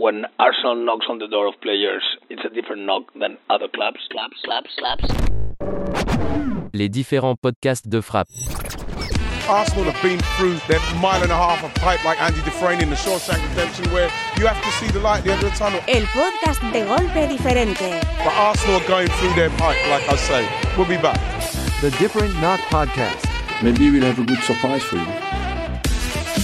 When Arsenal knocks on the door of players, it's a different knock than other clubs. Les différents podcasts de frappe. Arsenal have been through their mile and a half of pipe like Andy Dufresne in the Shawshank Redemption, where you have to see the light at the end of the tunnel. El podcast de golpe diferente. But Arsenal are going through their pipe, like I say. We'll be back. The Different Knock podcast. Maybe we'll have a good surprise for you.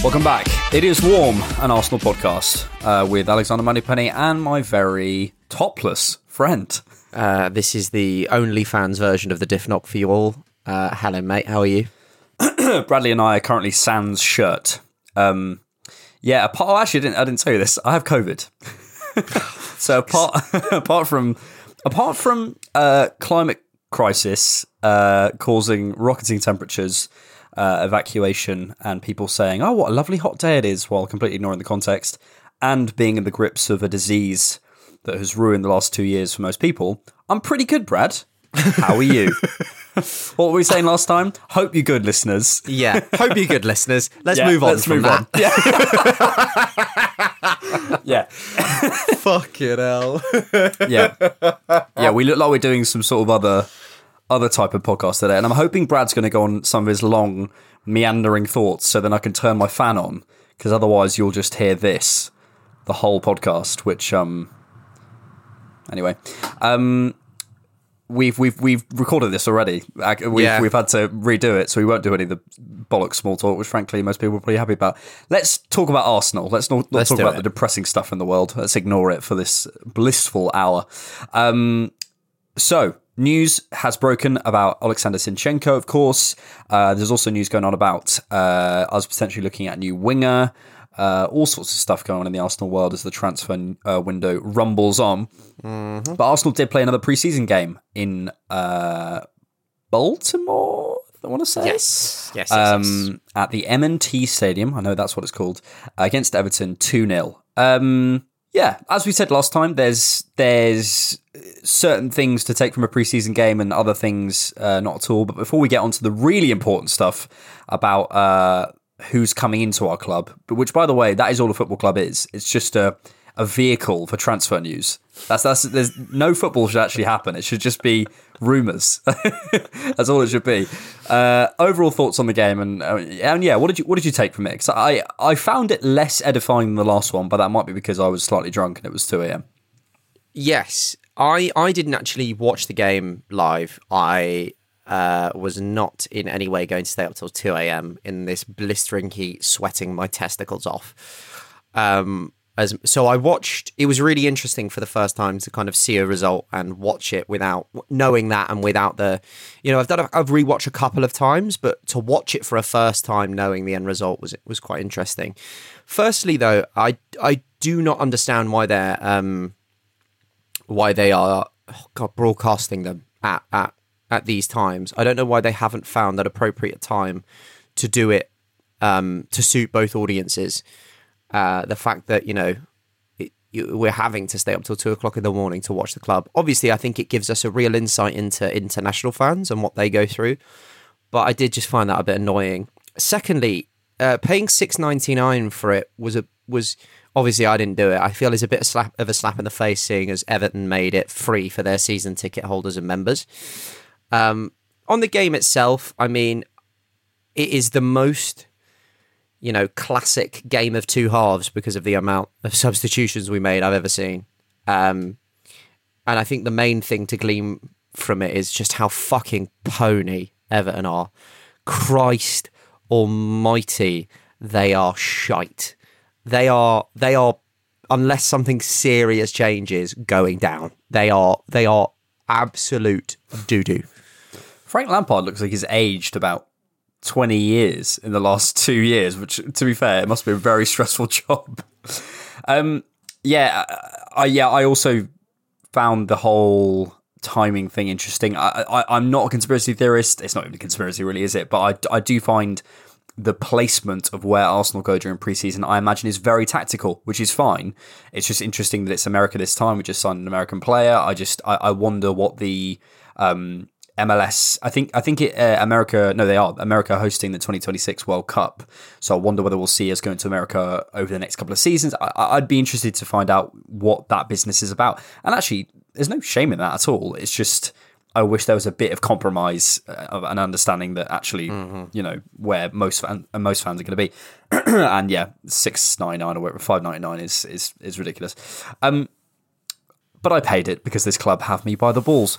Welcome back. It is Warm, an Arsenal podcast, with Alexander Moneypenny and my very topless friend. This is the OnlyFans version of the Diff Knock for you all. Hello, mate. How are you? Bradley and I are currently sans shirt. I didn't tell you this. I have COVID. So apart from climate crisis causing rocketing temperatures, evacuation, and people saying, "Oh, what a lovely hot day it is," while completely ignoring the context, and being in the grips of a disease that has ruined the last 2 years for most people, I'm pretty good, Brad. How are you? What were we saying last time? Hope you're good, listeners. Yeah, hope you're good, listeners. Let's move on. Yeah. Fucking hell. Yeah, we look like we're doing some sort of other type of podcast today, and I'm hoping Brad's going to go on some of his long, meandering thoughts so then I can turn my fan on, because otherwise you'll just hear this, the whole podcast, which, We've recorded this already. We've had to redo it, so we won't do any of the bollocks small talk, which frankly most people are pretty happy about. Let's talk about Arsenal. Let's not talk about the depressing stuff in the world. Let's ignore it for this blissful hour. So news has broken about Oleksandr Zinchenko, of course. There's also news going on about us potentially looking at a new winger. All sorts of stuff going on in the Arsenal world as the transfer window rumbles on. Mm-hmm. But Arsenal did play another preseason game in Baltimore, I want to say. Yes. At the M&T Stadium, I know that's what it's called, against Everton 2-0. As we said last time, there's certain things to take from a preseason game and other things not at all. But before we get on to the really important stuff about... who's coming into our club, but which, by the way, that is all a football club is. It's just a vehicle for transfer news. There's no football should actually happen. It should just be rumours. That's all it should be. Overall thoughts on the game, and what did you take from it? Because I found it less edifying than the last one, but that might be because I was slightly drunk and it was 2 a.m. Yes, I didn't actually watch the game live. I was not in any way going to stay up till 2 a.m. in this blistering heat, sweating my testicles off. So I watched, it was really interesting for the first time to kind of see a result and watch it without knowing that, and without the, I've rewatched a couple of times, but to watch it for a first time knowing the end result was quite interesting. Firstly, though, I do not understand why they're, broadcasting them at these times. I don't know why they haven't found that appropriate time to do it to suit both audiences. The fact that, we're having to stay up till 2 o'clock in the morning to watch the club. Obviously, I think it gives us a real insight into international fans and what they go through. But I did just find that a bit annoying. Secondly, paying $6.99 for it was obviously I didn't do it. I feel it's a bit of a slap in the face, seeing as Everton made it free for their season ticket holders and members. On the game itself, I mean, it is the most, classic game of two halves because of the amount of substitutions we made I've ever seen. And I think the main thing to glean from it is just how fucking pony Everton are. Christ almighty, they are shite. They are, unless something serious changes, going down. They are absolute doo-doo. Frank Lampard looks like he's aged about 20 years in the last 2 years, which, to be fair, it must be a very stressful job. I also found the whole timing thing interesting. I'm not a conspiracy theorist. It's not even a conspiracy, really, is it? But I do find the placement of where Arsenal go during preseason, I imagine, is very tactical, which is fine. It's just interesting that it's America this time. We just signed an American player. I wonder what the MLS. America hosting the 2026 World Cup. So I wonder whether we'll see us going to America over the next couple of seasons. I'd be interested to find out what that business is about. And actually, there's no shame in that at all. It's just I wish there was a bit of compromise and understanding that actually, you know, where most fans are going to be. And yeah, $6.99 or whatever, $5.99 is ridiculous. But I paid it because this club have me by the balls.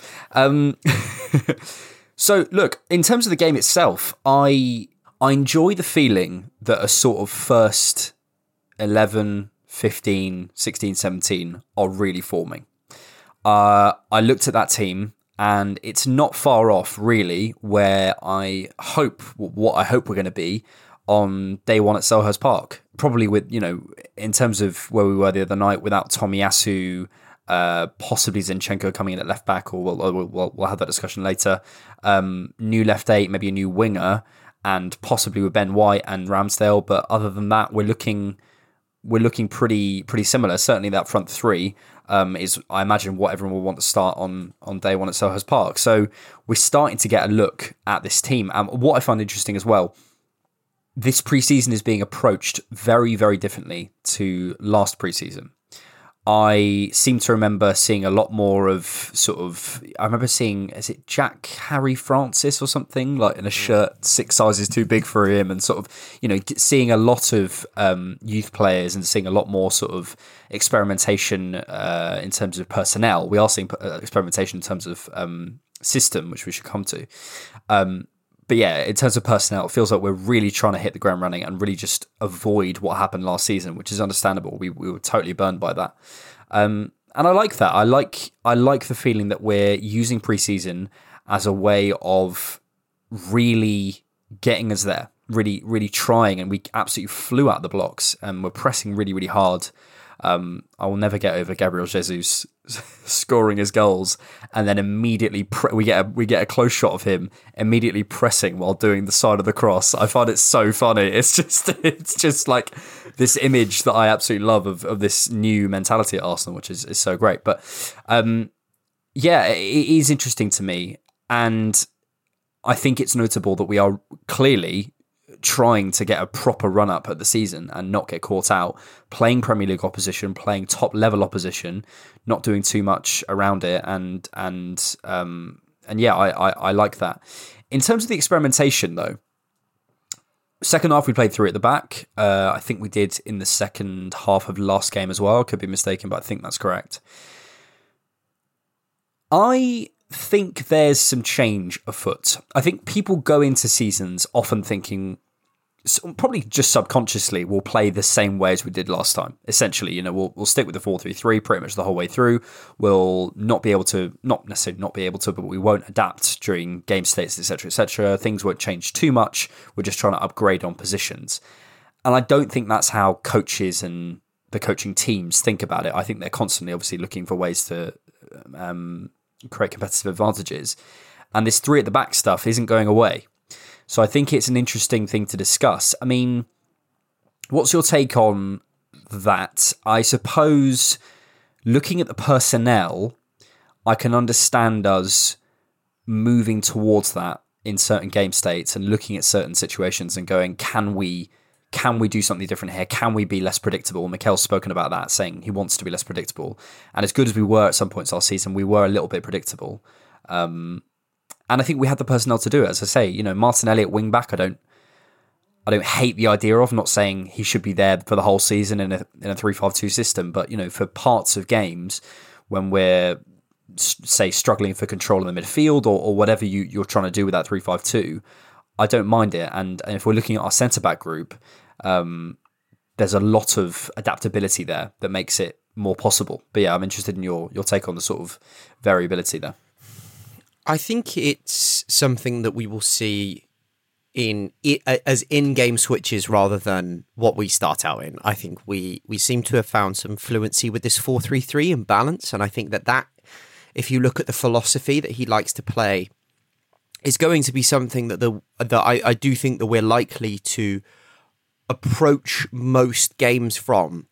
So look, in terms of the game itself, I enjoy the feeling that a sort of first 11, 15, 16, 17 are really forming. I looked at that team, and it's not far off, really, where I hope we're going to be on day one at Selhurst Park. Probably with, you know, in terms of where we were the other night, without Tomiyasu, possibly Zinchenko coming in at left back, or we'll have that discussion later. New left eight, maybe a new winger, and possibly with Ben White and Ramsdale. But other than that, we're looking pretty similar. Certainly that front three. Is I imagine what everyone will want to start on day one at Selhurst Park. So we're starting to get a look at this team. And what I find interesting as well, this preseason is being approached very, very differently to last preseason. I seem to remember seeing a lot more of sort of, I remember seeing, is it Jack Harry Francis or something, like in a shirt 6 sizes too big for him, and sort of, you know, seeing a lot of youth players and seeing a lot more sort of experimentation in terms of personnel. We are seeing experimentation in terms of system, which we should come to. But yeah, in terms of personnel, it feels like we're really trying to hit the ground running and really just avoid what happened last season, which is understandable. We were totally burned by that. And I like that. I like the feeling that we're using preseason as a way of really getting us there, really, really trying. And we absolutely flew out the blocks and we're pressing really, really hard. I will never get over Gabriel Jesus scoring his goals and then immediately we get a close shot of him immediately pressing while doing the side of the cross. I find it so funny. It's just like this image that I absolutely love of this new mentality at Arsenal, which is so great. But yeah, it is interesting to me, and I think it's notable that we are clearly trying to get a proper run up at the season and not get caught out, playing Premier League opposition, playing top level opposition, not doing too much around it. And yeah, I like that. In terms of the experimentation though, second half, we played through at the back. I think we did in the second half of last game as well. I could be mistaken, but I think that's correct. I think there's some change afoot. I think people go into seasons often thinking, probably just subconsciously, we'll play the same way as we did last time. Essentially, you know, we'll stick with the 4-3-3 pretty much the whole way through. We'll not be able to, not necessarily not be able to, but we won't adapt during game states, etc., etc. Things won't change too much. We're just trying to upgrade on positions. And I don't think that's how coaches and the coaching teams think about it. I think they're constantly obviously looking for ways to create competitive advantages. And this 3 at the back stuff isn't going away. So I think it's an interesting thing to discuss. I mean, what's your take on that? I suppose looking at the personnel, I can understand us moving towards that in certain game states and looking at certain situations and going, can we do something different here? Can we be less predictable? Mikel's spoken about that, saying he wants to be less predictable. And as good as we were at some points last season, we were a little bit predictable. And I think we had the personnel to do it. As I say, you know, Martinelli at wing back, I don't hate the idea of. I'm not saying he should be there for the whole season in a 3-5-2 system, but you know, for parts of games when we're say struggling for control in the midfield or whatever you're trying to do with that 3-5-2, I don't mind it. And if we're looking at our centre-back group, there's a lot of adaptability there that makes it more possible. But yeah, I'm interested in your take on the sort of variability there. I think it's something that we will see as in-game switches rather than what we start out in. I think we seem to have found some fluency with this 4-3-3 and balance. And I think that if you look at the philosophy that he likes to play, it's going to be something that I do think that we're likely to approach most games from.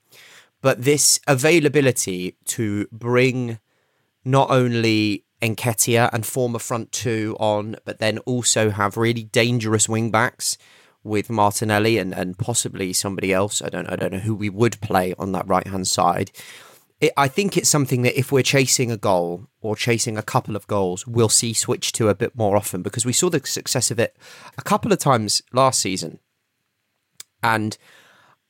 But this availability to bring not only Enketia and form a front two on, but then also have really dangerous wing backs with Martinelli and possibly somebody else. I don't know who we would play on that right hand side. I think it's something that if we're chasing a goal or chasing a couple of goals, we'll see switch to a bit more often, because we saw the success of it a couple of times last season. And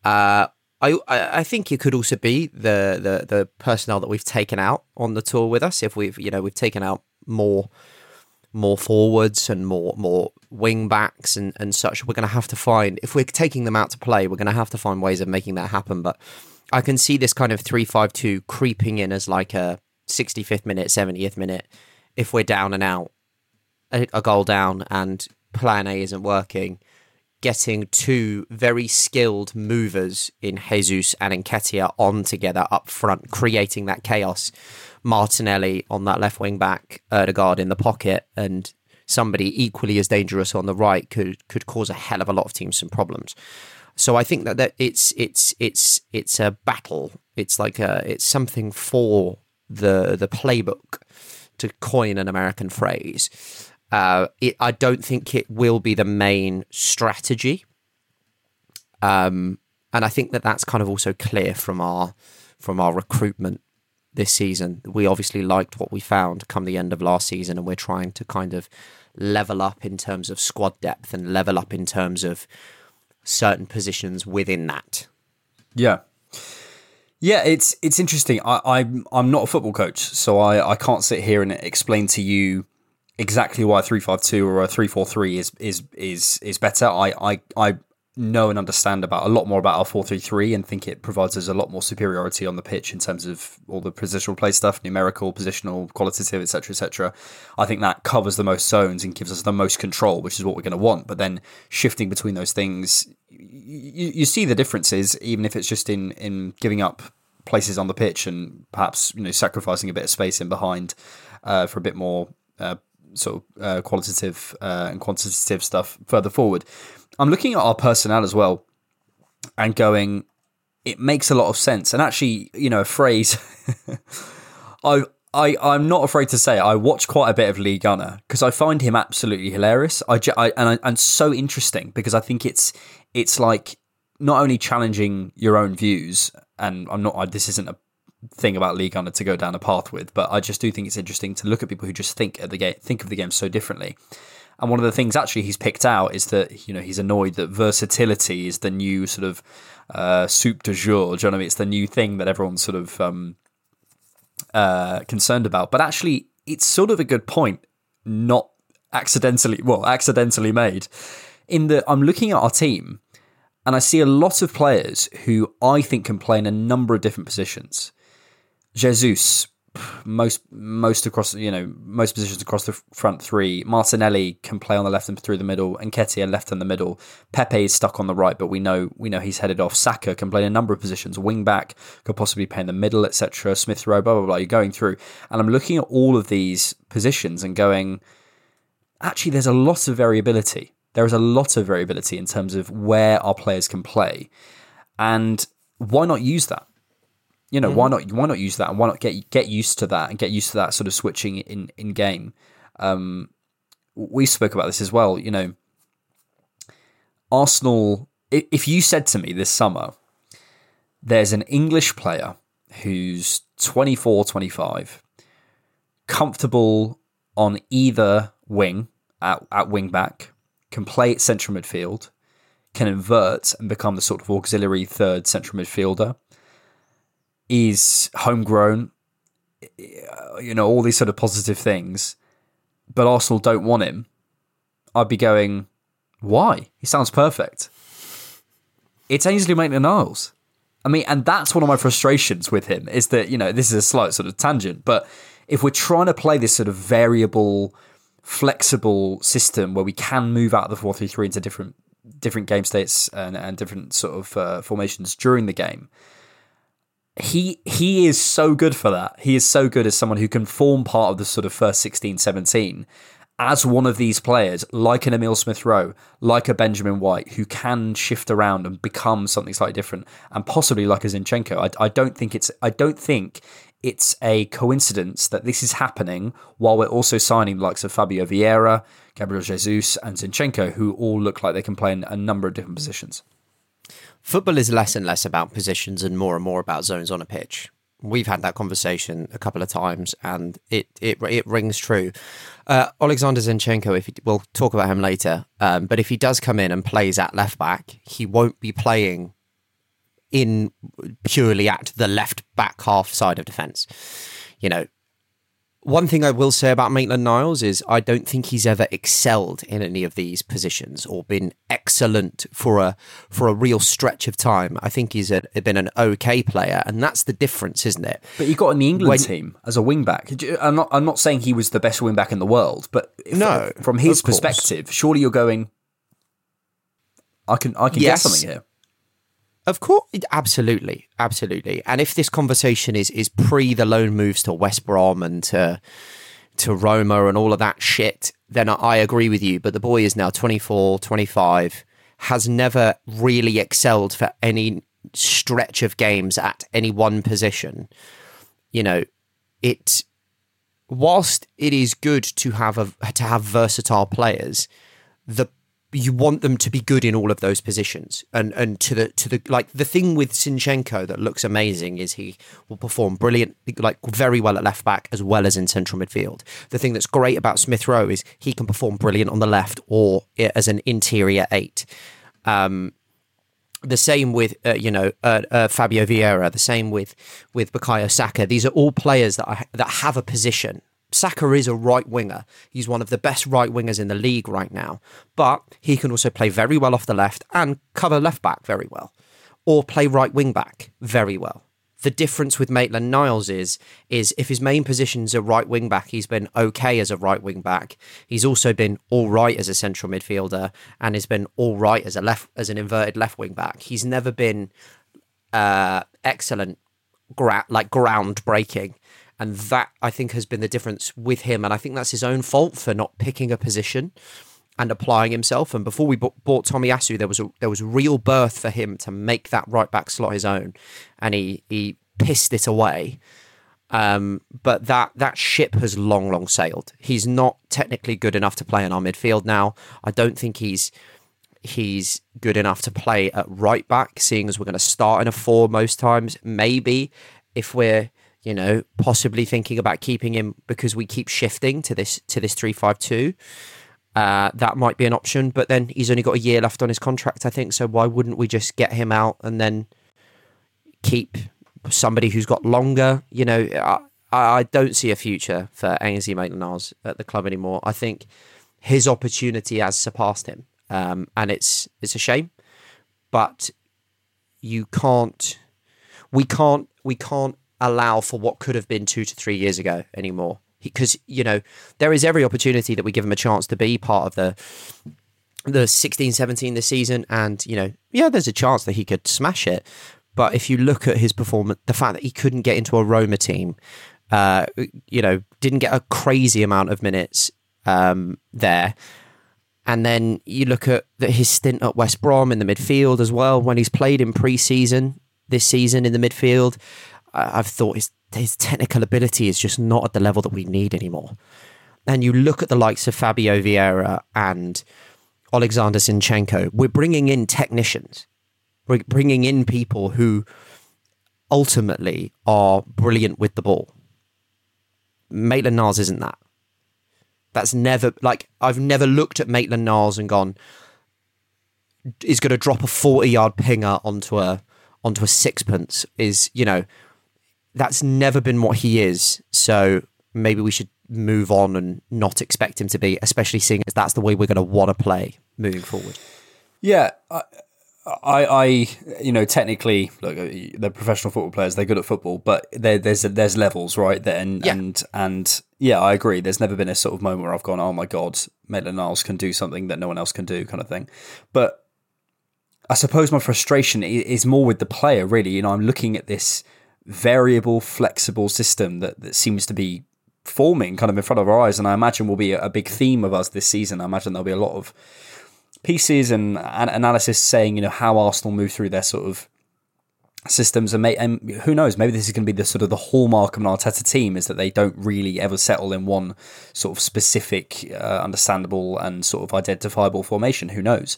I think it could also be the personnel that we've taken out on the tour with us. If we've taken out more forwards and more wing backs and such, we're going to have to find, if we're taking them out to play, we're going to have to find ways of making that happen. But I can see this kind of 3-5-2 creeping in as like a 65th minute, 70th minute, if we're down and out, a goal down and plan A isn't working, getting two very skilled movers in Jesus and Enketia on together up front, creating that chaos. Martinelli on that left wing back, Odegaard in the pocket, and somebody equally as dangerous on the right could cause a hell of a lot of teams some problems. So I think that it's a battle. It's like it's something for the playbook, to coin an American phrase. I don't think it will be the main strategy, and I think that that's kind of also clear from our recruitment this season. We obviously liked what we found come the end of last season, and we're trying to kind of level up in terms of squad depth and level up in terms of certain positions within that. Yeah, it's interesting. I'm not a football coach, so I can't sit here and explain to you exactly why 3-5-2 or a 3-4-3 is better. I know and understand a lot more about our 4-3-3 and think it provides us a lot more superiority on the pitch in terms of all the positional play stuff, numerical, positional, qualitative, etc., etc. I think that covers the most zones and gives us the most control, which is what we're going to want. But then shifting between those things, you see the differences, even if it's just in giving up places on the pitch and perhaps sacrificing a bit of space in behind for a bit more qualitative and quantitative stuff further forward. I'm looking at our personnel as well and going, it makes a lot of sense. And actually, a phrase I'm not afraid to say, I watch quite a bit of Lee Gunner because I find him absolutely hilarious. And so interesting, because I think it's like not only challenging your own views, and this isn't a thing about Lee Gunner to go down a path with, but I just do think it's interesting to look at people who just think of the game so differently. And one of the things actually he's picked out is that, he's annoyed that versatility is the new sort of soup du jour. Do you know what I mean? It's the new thing that everyone's sort of concerned about. But actually, it's sort of a good point, not accidentally made, in that I'm looking at our team and I see a lot of players who I think can play in a number of different positions. Jesus, most across, most positions across the front three. Martinelli can play on the left and through the middle. Enketia left in the middle. Pepe is stuck on the right, but we know he's headed off. Saka can play in a number of positions. Wing back could possibly play in the middle, etc. Smith Rowe, blah blah blah. You're going through, and I'm looking at all of these positions and going, actually, there's a lot of variability. There is a lot of variability in terms of where our players can play, and why not use that? Why not use that, and why not get used to that and get used to that sort of switching in game. We spoke about this as well. Arsenal. If you said to me this summer, there's an English player who's 24, 25, comfortable on either wing at wing back, can play at central midfield, can invert and become the sort of auxiliary third central midfielder, is homegrown, all these sort of positive things, but Arsenal don't want him, I'd be going, why? He sounds perfect. It's Ainsley Maitland-Niles. I mean, and that's one of my frustrations with him, is that, this is a slight sort of tangent, but if we're trying to play this sort of variable, flexible system where we can move out of the 4-3-3 into different game states and different sort of formations during the game, He is so good for that. He is so good as someone who can form part of the sort of first 16, 17 as one of these players, like an Emile Smith Rowe, like a Benjamin White, who can shift around and become something slightly different, and possibly like a Zinchenko. I don't think it's a coincidence that this is happening while we're also signing the likes of Fabio Vieira, Gabriel Jesus and Zinchenko, who all look like they can play in a number of different positions. Football is less and less about positions and more about zones on a pitch. We've had that conversation a couple of times and it rings true. Oleksandr Zinchenko, we'll talk about him later, but if he does come in and plays at left back, he won't be playing in purely at the left back half side of defence. You know, one thing I will say about Maitland-Niles is I don't think he's ever excelled in any of these positions or been excellent for a real stretch of time. I think he's been an okay player, and that's the difference, isn't it? But he got in the England team as a wing-back. I'm not saying he was the best wing-back in the world, but from his perspective, surely you're going, I can get something here. Of course, absolutely. And if this conversation is pre the loan moves to West Brom and to Roma and all of that shit, then I agree with you. But the boy is now 24, 25, has never really excelled for any stretch of games at any one position. You know, whilst it is good to have versatile players, you want them to be good in all of those positions, and to the like the thing with Zinchenko that looks amazing is he will perform brilliant, like very well at left back as well as in central midfield. The thing that's great about Smith Rowe is he can perform brilliant on the left or as an interior 8. The same with Fabio Vieira. The same with Bukayo Saka. These are all players that have a position. Saka is a right winger. He's one of the best right wingers in the league right now, but he can also play very well off the left and cover left back very well, or play right wing back very well. The difference with Maitland-Niles is if his main position's a right wing back, he's been okay as a right wing back. He's also been all right as a central midfielder and has been all right as an inverted left wing back. He's never been excellent, groundbreaking. And that, I think, has been the difference with him. And I think that's his own fault for not picking a position and applying himself. And before we bought Tomiyasu, there was real birth for him to make that right-back slot his own. And he pissed it away. But that ship has long sailed. He's not technically good enough to play in our midfield now. I don't think he's good enough to play at right-back, seeing as we're going to start in a 4 most times. Maybe if we're... possibly thinking about keeping him because we keep shifting to this 3-5-2. That might be an option, but then he's only got a year left on his contract, I think. So why wouldn't we just get him out and then keep somebody who's got longer? I don't see a future for Ainsley Maitland-Niles at the club anymore. I think his opportunity has surpassed him, and it's a shame. But we can't allow for what could have been 2 to 3 years ago anymore, because there is every opportunity that we give him a chance to be part of the 16-17 this season, and there's a chance that he could smash it. But if you look at his performance, the fact that he couldn't get into a Roma team, didn't get a crazy amount of minutes there. And then you look at his stint at West Brom in the midfield as well, when he's played in pre-season this season in the midfield, I've thought his technical ability is just not at the level that we need anymore. And you look at the likes of Fabio Vieira and Oleksandr Zinchenko, we're bringing in technicians. We're bringing in people who ultimately are brilliant with the ball. Maitland-Niles isn't that. I've never looked at Maitland-Niles and gone, is going to drop a 40-yard pinger onto a sixpence. That's never been what he is. So maybe we should move on and not expect him to be, especially seeing as that's the way we're going to want to play moving forward. Yeah. I technically, look, they're professional football players. They're good at football, but there's levels, right? And I agree. There's never been a sort of moment where I've gone, oh my God, Maitland-Niles can do something that no one else can do, kind of thing. But I suppose my frustration is more with the player, really. I'm looking at this variable, flexible system that seems to be forming kind of in front of our eyes, and I imagine will be a big theme of us this season. I imagine there'll be a lot of pieces and analysis saying, you know, how Arsenal move through their sort of systems, and who knows, maybe this is going to be the sort of the hallmark of an Arteta team, is that they don't really ever settle in one sort of specific, understandable and sort of identifiable formation. Who knows?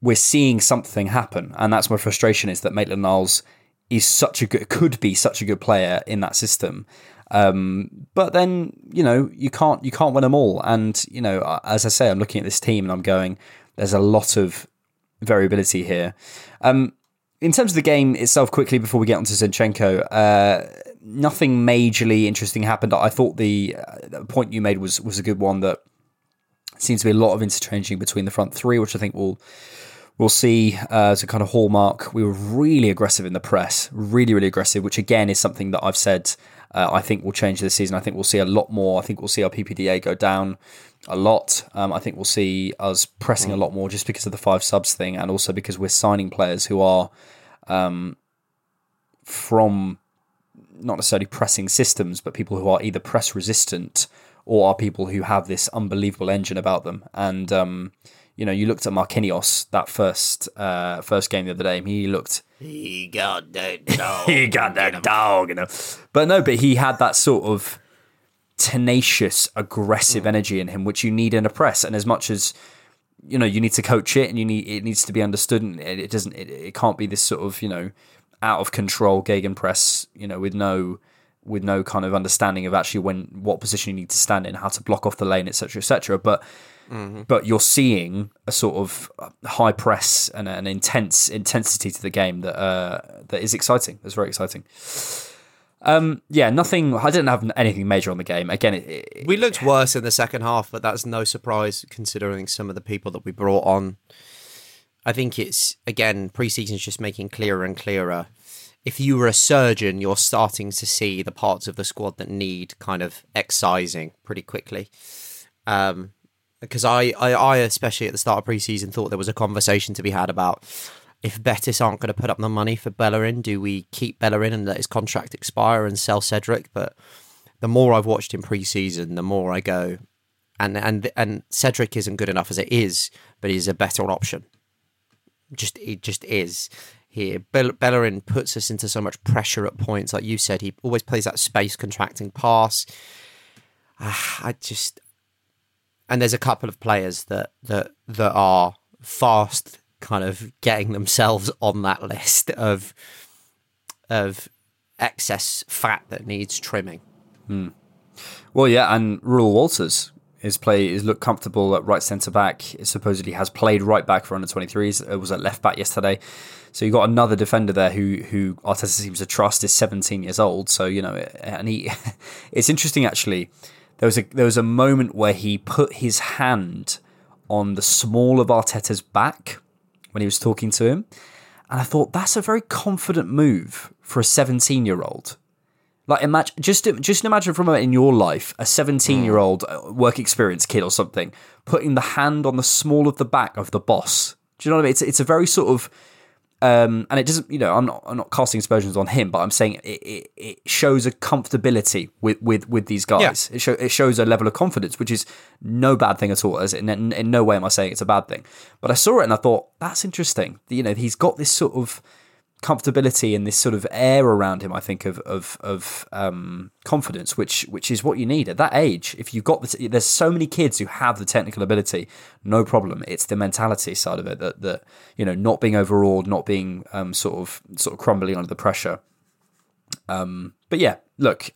We're seeing something happen, and that's my frustration, is that Maitland-Niles is could be such a good player in that system. But then, you know, you can't win them all. And, you know, as I say, I'm looking at this team and I'm going, there's a lot of variability here. In terms of the game itself, quickly before we get onto Zinchenko, nothing majorly interesting happened. I thought the point you made was a good one, that seems to be a lot of interchanging between the front three, which I think we'll see as a kind of hallmark. We were really aggressive in the press, really, really aggressive, which again is something that I've said I think will change this season. I think we'll see a lot more. I think we'll see our PPDA go down a lot. I think we'll see us pressing a lot more, just because of the 5 subs thing, and also because we're signing players who are from not necessarily pressing systems, but people who are either press resistant or are people who have this unbelievable engine about them. And you know, you looked at Marquinhos that first game the other day. He got that dog. He got that dog, you know. But he had that sort of tenacious, aggressive energy in him, which you need in a press. And as much as, you know, you need to coach it, and it needs to be understood, and it can't be this sort of, you know, out of control gegenpress, you know, with no kind of understanding of actually what position you need to stand in, how to block off the lane, etc., etc. But you're seeing a sort of high press and an intense intensity to the game that is exciting. That's very exciting. Nothing. I didn't have anything major on the game. Again, we looked worse in the second half, but that's no surprise considering some of the people that we brought on. I think it's, again, pre-season's just making clearer and clearer. If you were a surgeon, you're starting to see the parts of the squad that need kind of excising pretty quickly. Because I especially at the start of pre-season, thought there was a conversation to be had about, if Betis aren't going to put up the money for Bellerin, do we keep Bellerin and let his contract expire and sell Cedric? But the more I've watched in pre-season, the more I go, and Cedric isn't good enough as it is, but he's a better option. It just is. Here, Bellerin puts us into so much pressure at points. Like you said, he always plays that space contracting pass. And there's a couple of players that are fast, kind of getting themselves on that list of excess fat that needs trimming. Well, yeah, and Ruel Walters. His look comfortable at right centre back. It supposedly has played right back for under 23s. It was at left back yesterday. So you got another defender there who Arteta seems to trust, is 17 years old. So, you know, and it's interesting actually. There was a moment where he put his hand on the small of Arteta's back when he was talking to him, and I thought, that's a very confident move for a 17-year-old. Like, imagine, just imagine from in your life, a 17-year-old work experience kid or something putting the hand on the small of the back of the boss. Do you know what I mean? It's a very sort of, and it doesn't, you know, I'm not casting aspersions on him, but I'm saying it shows a comfortability with these guys. Yeah. It shows a level of confidence, which is no bad thing at all. As in no way am I saying it's a bad thing. But I saw it and I thought, that's interesting. You know, he's got this sort of comfortability and this sort of air around him, I think, of confidence, which is what you need at that age. If you've got there's so many kids who have the technical ability, no problem. It's the mentality side of it that you know, not being overawed, not being sort of crumbling under the pressure. But yeah, look,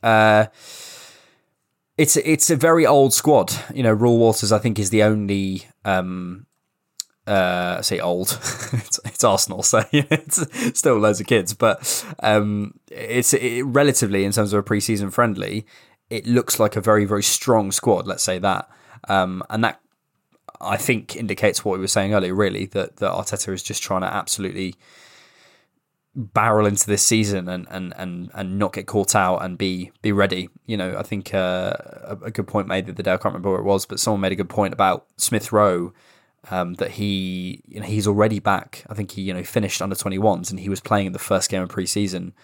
it's a very old squad. You know, Ruel Walters, I think, is the only. I say old. it's Arsenal, so yeah, it's still loads of kids. But it's relatively, in terms of a pre-season friendly, it looks like a very, very strong squad. Let's say that, and that I think indicates what we were saying earlier. Really, that Arteta is just trying to absolutely barrel into this season and not get caught out and be ready. You know, I think a good point made the other day. I can't remember where it was, but someone made a good point about Smith Rowe. That he, you know, he's already back. I think he, you know, finished under 21s, and he was playing in the first game of pre-season.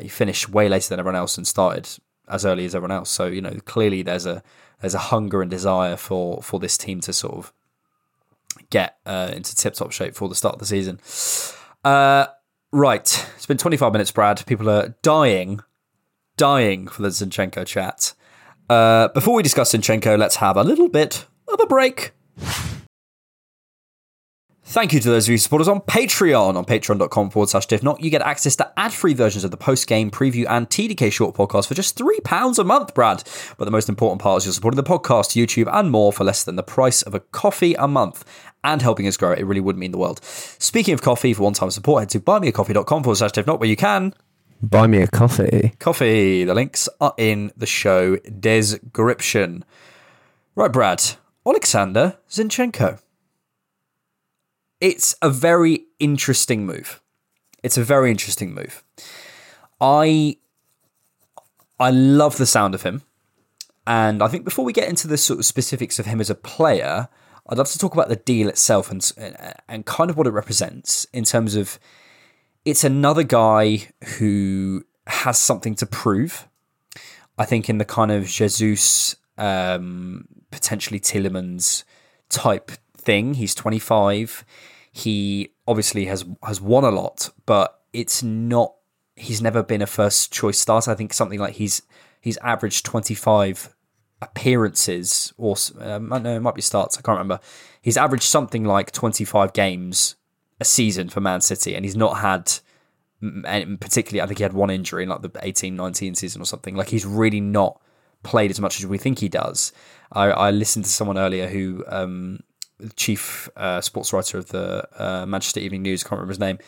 He finished way later than everyone else and started as early as everyone else. So, you know, clearly there's a hunger and desire for this team to sort of get into tip-top shape for the start of the season. Right, it's been 25 minutes, Brad. People are dying for the Zinchenko chat. Before we discuss Zinchenko, let's have a little bit of a break. Thank you to those of you supporters on Patreon. On patreon.com/diffknock, you get access to ad-free versions of the post-game preview and TDK short podcast for just £3 a month, Brad. But the most important part is you're supporting the podcast, YouTube, and more for less than the price of a coffee a month and helping us grow. It really would mean the world. Speaking of coffee, for one-time support, head to buymeacoffee.com/diffknock, where you can buy me a coffee. Coffee. The links are in the show description. Right, Brad. Oleksandr Zinchenko. It's a very interesting move. I love the sound of him. And I think before we get into the sort of specifics of him as a player, I'd love to talk about the deal itself and kind of what it represents in terms of it's another guy who has something to prove. I think in the kind of Jesus, potentially Tielemans type thing. He's 25. He obviously has won a lot, but it's not. He's never been a first choice starter. I think something like he's averaged 25 appearances, or no, it might be starts. I can't remember. He's averaged something like 25 games a season for Man City, and he's not had. And particularly, I think he had one injury in like the 18-19 season or something. Like he's really not played as much as we think he does. I listened to someone earlier who. The chief sports writer of the Manchester Evening News, can't remember his name,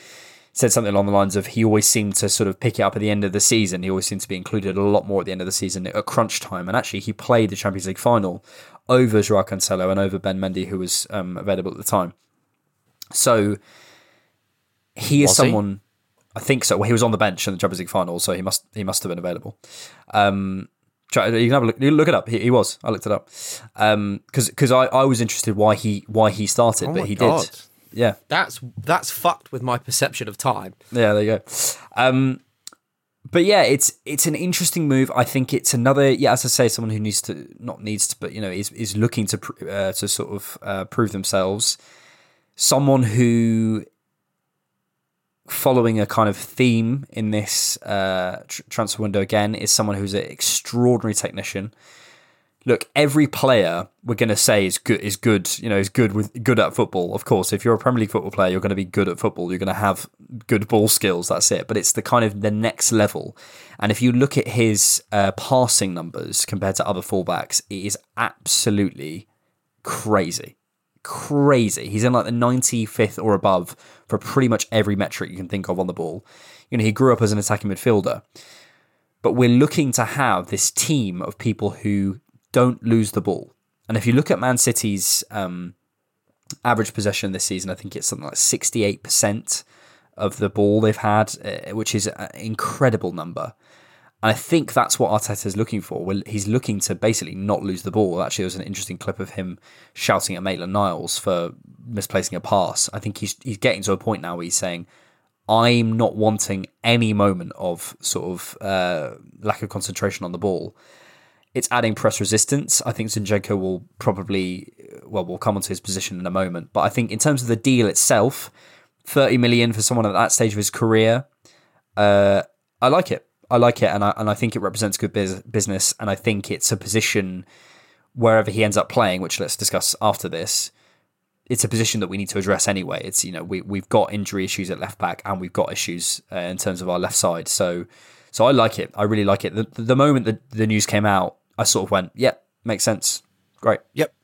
said something along the lines of he always seemed to sort of pick it up at the end of the season. He always seemed to be included a lot more at the end of the season at crunch time. And actually he played the Champions League final over Joao Cancelo and over Ben Mendy, who was available at the time. So he is someone, I think so. Well, he was on the bench in the Champions League final, so he must have been available. You can have a look. You look it up. He was. I looked it up because I was interested why he started, but he did. Yeah, that's fucked with my perception of time. Yeah, there you go. But yeah, it's an interesting move. I think it's another. Yeah, as I say, someone who but you know is looking to sort of prove themselves. Someone who. Following a kind of theme in this transfer window again is someone who's an extraordinary technician. Look, every player we're going to say is good. You know, is good at football. Of course, if you're a Premier League football player, you're going to be good at football. You're going to have good ball skills. That's it. But it's the kind of the next level. And if you look at his passing numbers compared to other fullbacks, it is absolutely crazy. He's in like the 95th or above for pretty much every metric you can think of on the ball. You know, he grew up as an attacking midfielder, but we're looking to have this team of people who don't lose the ball. And if you look at Man City's average possession this season, I think it's something like 68% of the ball they've had, which is an incredible number. And I think that's what Arteta is looking for. He's looking to basically not lose the ball. Actually, there was an interesting clip of him shouting at Maitland-Niles for misplacing a pass. I think he's getting to a point now where he's saying, I'm not wanting any moment of sort of lack of concentration on the ball. It's adding press resistance. I think Zinchenko will probably, we'll come onto his position in a moment. But I think in terms of the deal itself, 30 million for someone at that stage of his career, I like it. And I think it represents good business. And I think it's a position wherever he ends up playing, which let's discuss after this. It's a position that we need to address anyway. It's, you know, we've got injury issues at left back and we've got issues in terms of our left side. So I like it. I really like it. The moment that the news came out, I sort of went, yep, makes sense. Great. Yep.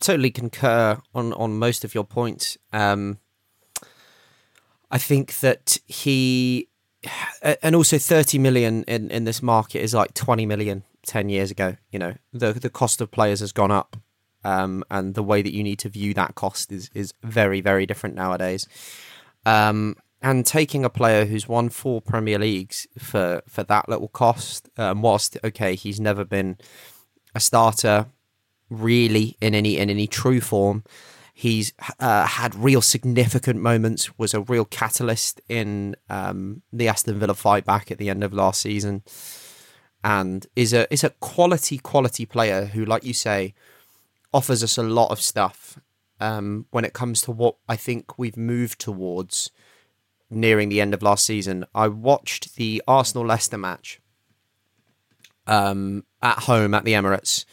Totally concur on most of your points. I think that he... And also 30 million in this market is like 20 million 10 years ago. You know, the cost of players has gone up and the way that you need to view that cost is very, very different nowadays. And taking a player who's won 4 Premier Leagues for that little cost, whilst, okay, he's never been a starter really in any true form. He's had real significant moments, was a real catalyst in the Aston Villa fight back at the end of last season. and is a quality player who, like you say, offers us a lot of stuff when it comes to what I think we've moved towards nearing the end of last season. I watched the Arsenal-Leicester match at home at the Emirates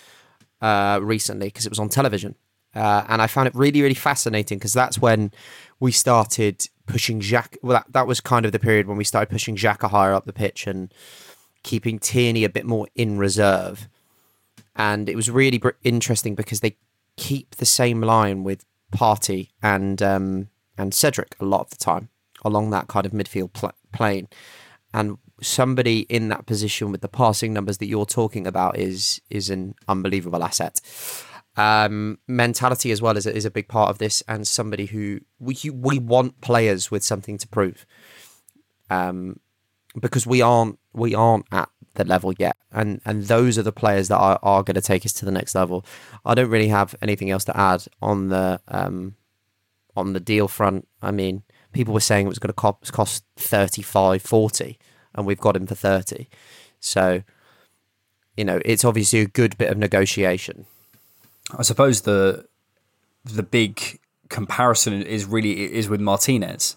recently because it was on television. And I found it really, really fascinating because that's when we started pushing Xhaka. Well, that was kind of the period when we started pushing Xhaka higher up the pitch and keeping Tierney a bit more in reserve. And it was really interesting because they keep the same line with Partey and Cedric a lot of the time along that kind of midfield plane. And somebody in that position with the passing numbers that you're talking about is an unbelievable asset. Mentality as well is a big part of this, and somebody who we want players with something to prove, because we aren't at the level yet, and those are the players that are going to take us to the next level. I don't really have anything else to add on the deal front. I mean, people were saying it was going to cost 35-40, and we've got him for 30. So, you know, it's obviously a good bit of negotiation. I suppose the big comparison is with Martinez.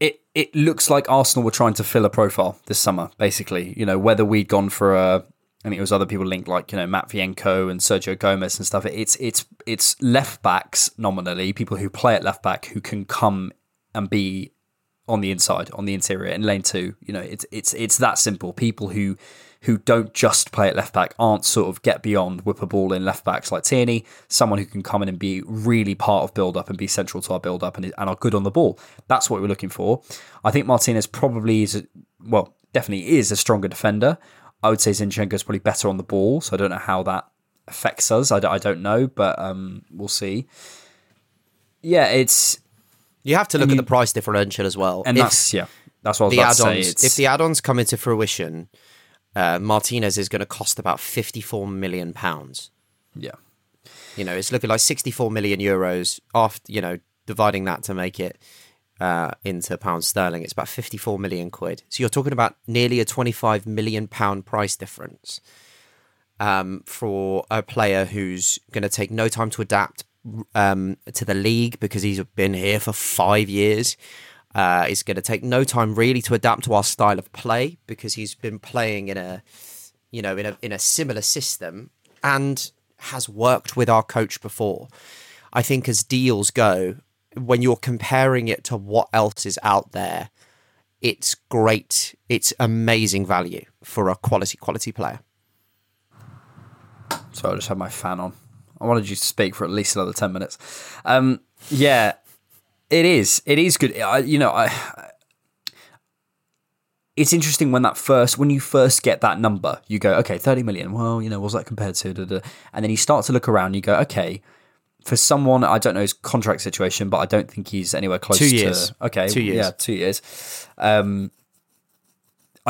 It looks like Arsenal were trying to fill a profile this summer, basically. You know, whether we'd gone for I mean, it was other people linked, like, you know, Matvienko and Sergio Gomez and stuff. It's left backs nominally, people who play at left back who can come and be on the inside, on the interior, in lane two. You know, it's that simple. People who don't just play at left back, aren't sort of get beyond, whip a ball in left backs like Tierney, someone who can come in and be really part of build up and be central to our build up and are good on the ball. That's what we're looking for. I think Martinez probably definitely is a stronger defender. I would say Zinchenko is probably better on the ball, so I don't know how that affects us. I don't know, but we'll see. Yeah, you have to look at the price differential as well. And that's what I was about to say. If the add-ons come into fruition, Martinez is going to cost about £54 million. Yeah. You know, it's looking like €64 million after, you know, dividing that to make it into pounds sterling. It's about £54 million. So you're talking about nearly a £25 million price difference for a player who's going to take no time to adapt to the league because he's been here for 5 years. It's going to take no time really to adapt to our style of play because he's been playing in a similar system and has worked with our coach before. I think as deals go, when you're comparing it to what else is out there, it's great. It's amazing value for a quality player. So I just had my fan on. I wanted you to speak for at least another 10 minutes. Yeah. It is good. It's interesting when you first get that number, you go, okay, 30 million. Well, you know, what's that compared to? Da, da. And then you start to look around and you go, okay, for someone, I don't know his contract situation, but I don't think he's anywhere close to... Okay, 2 years. Yeah, 2 years. I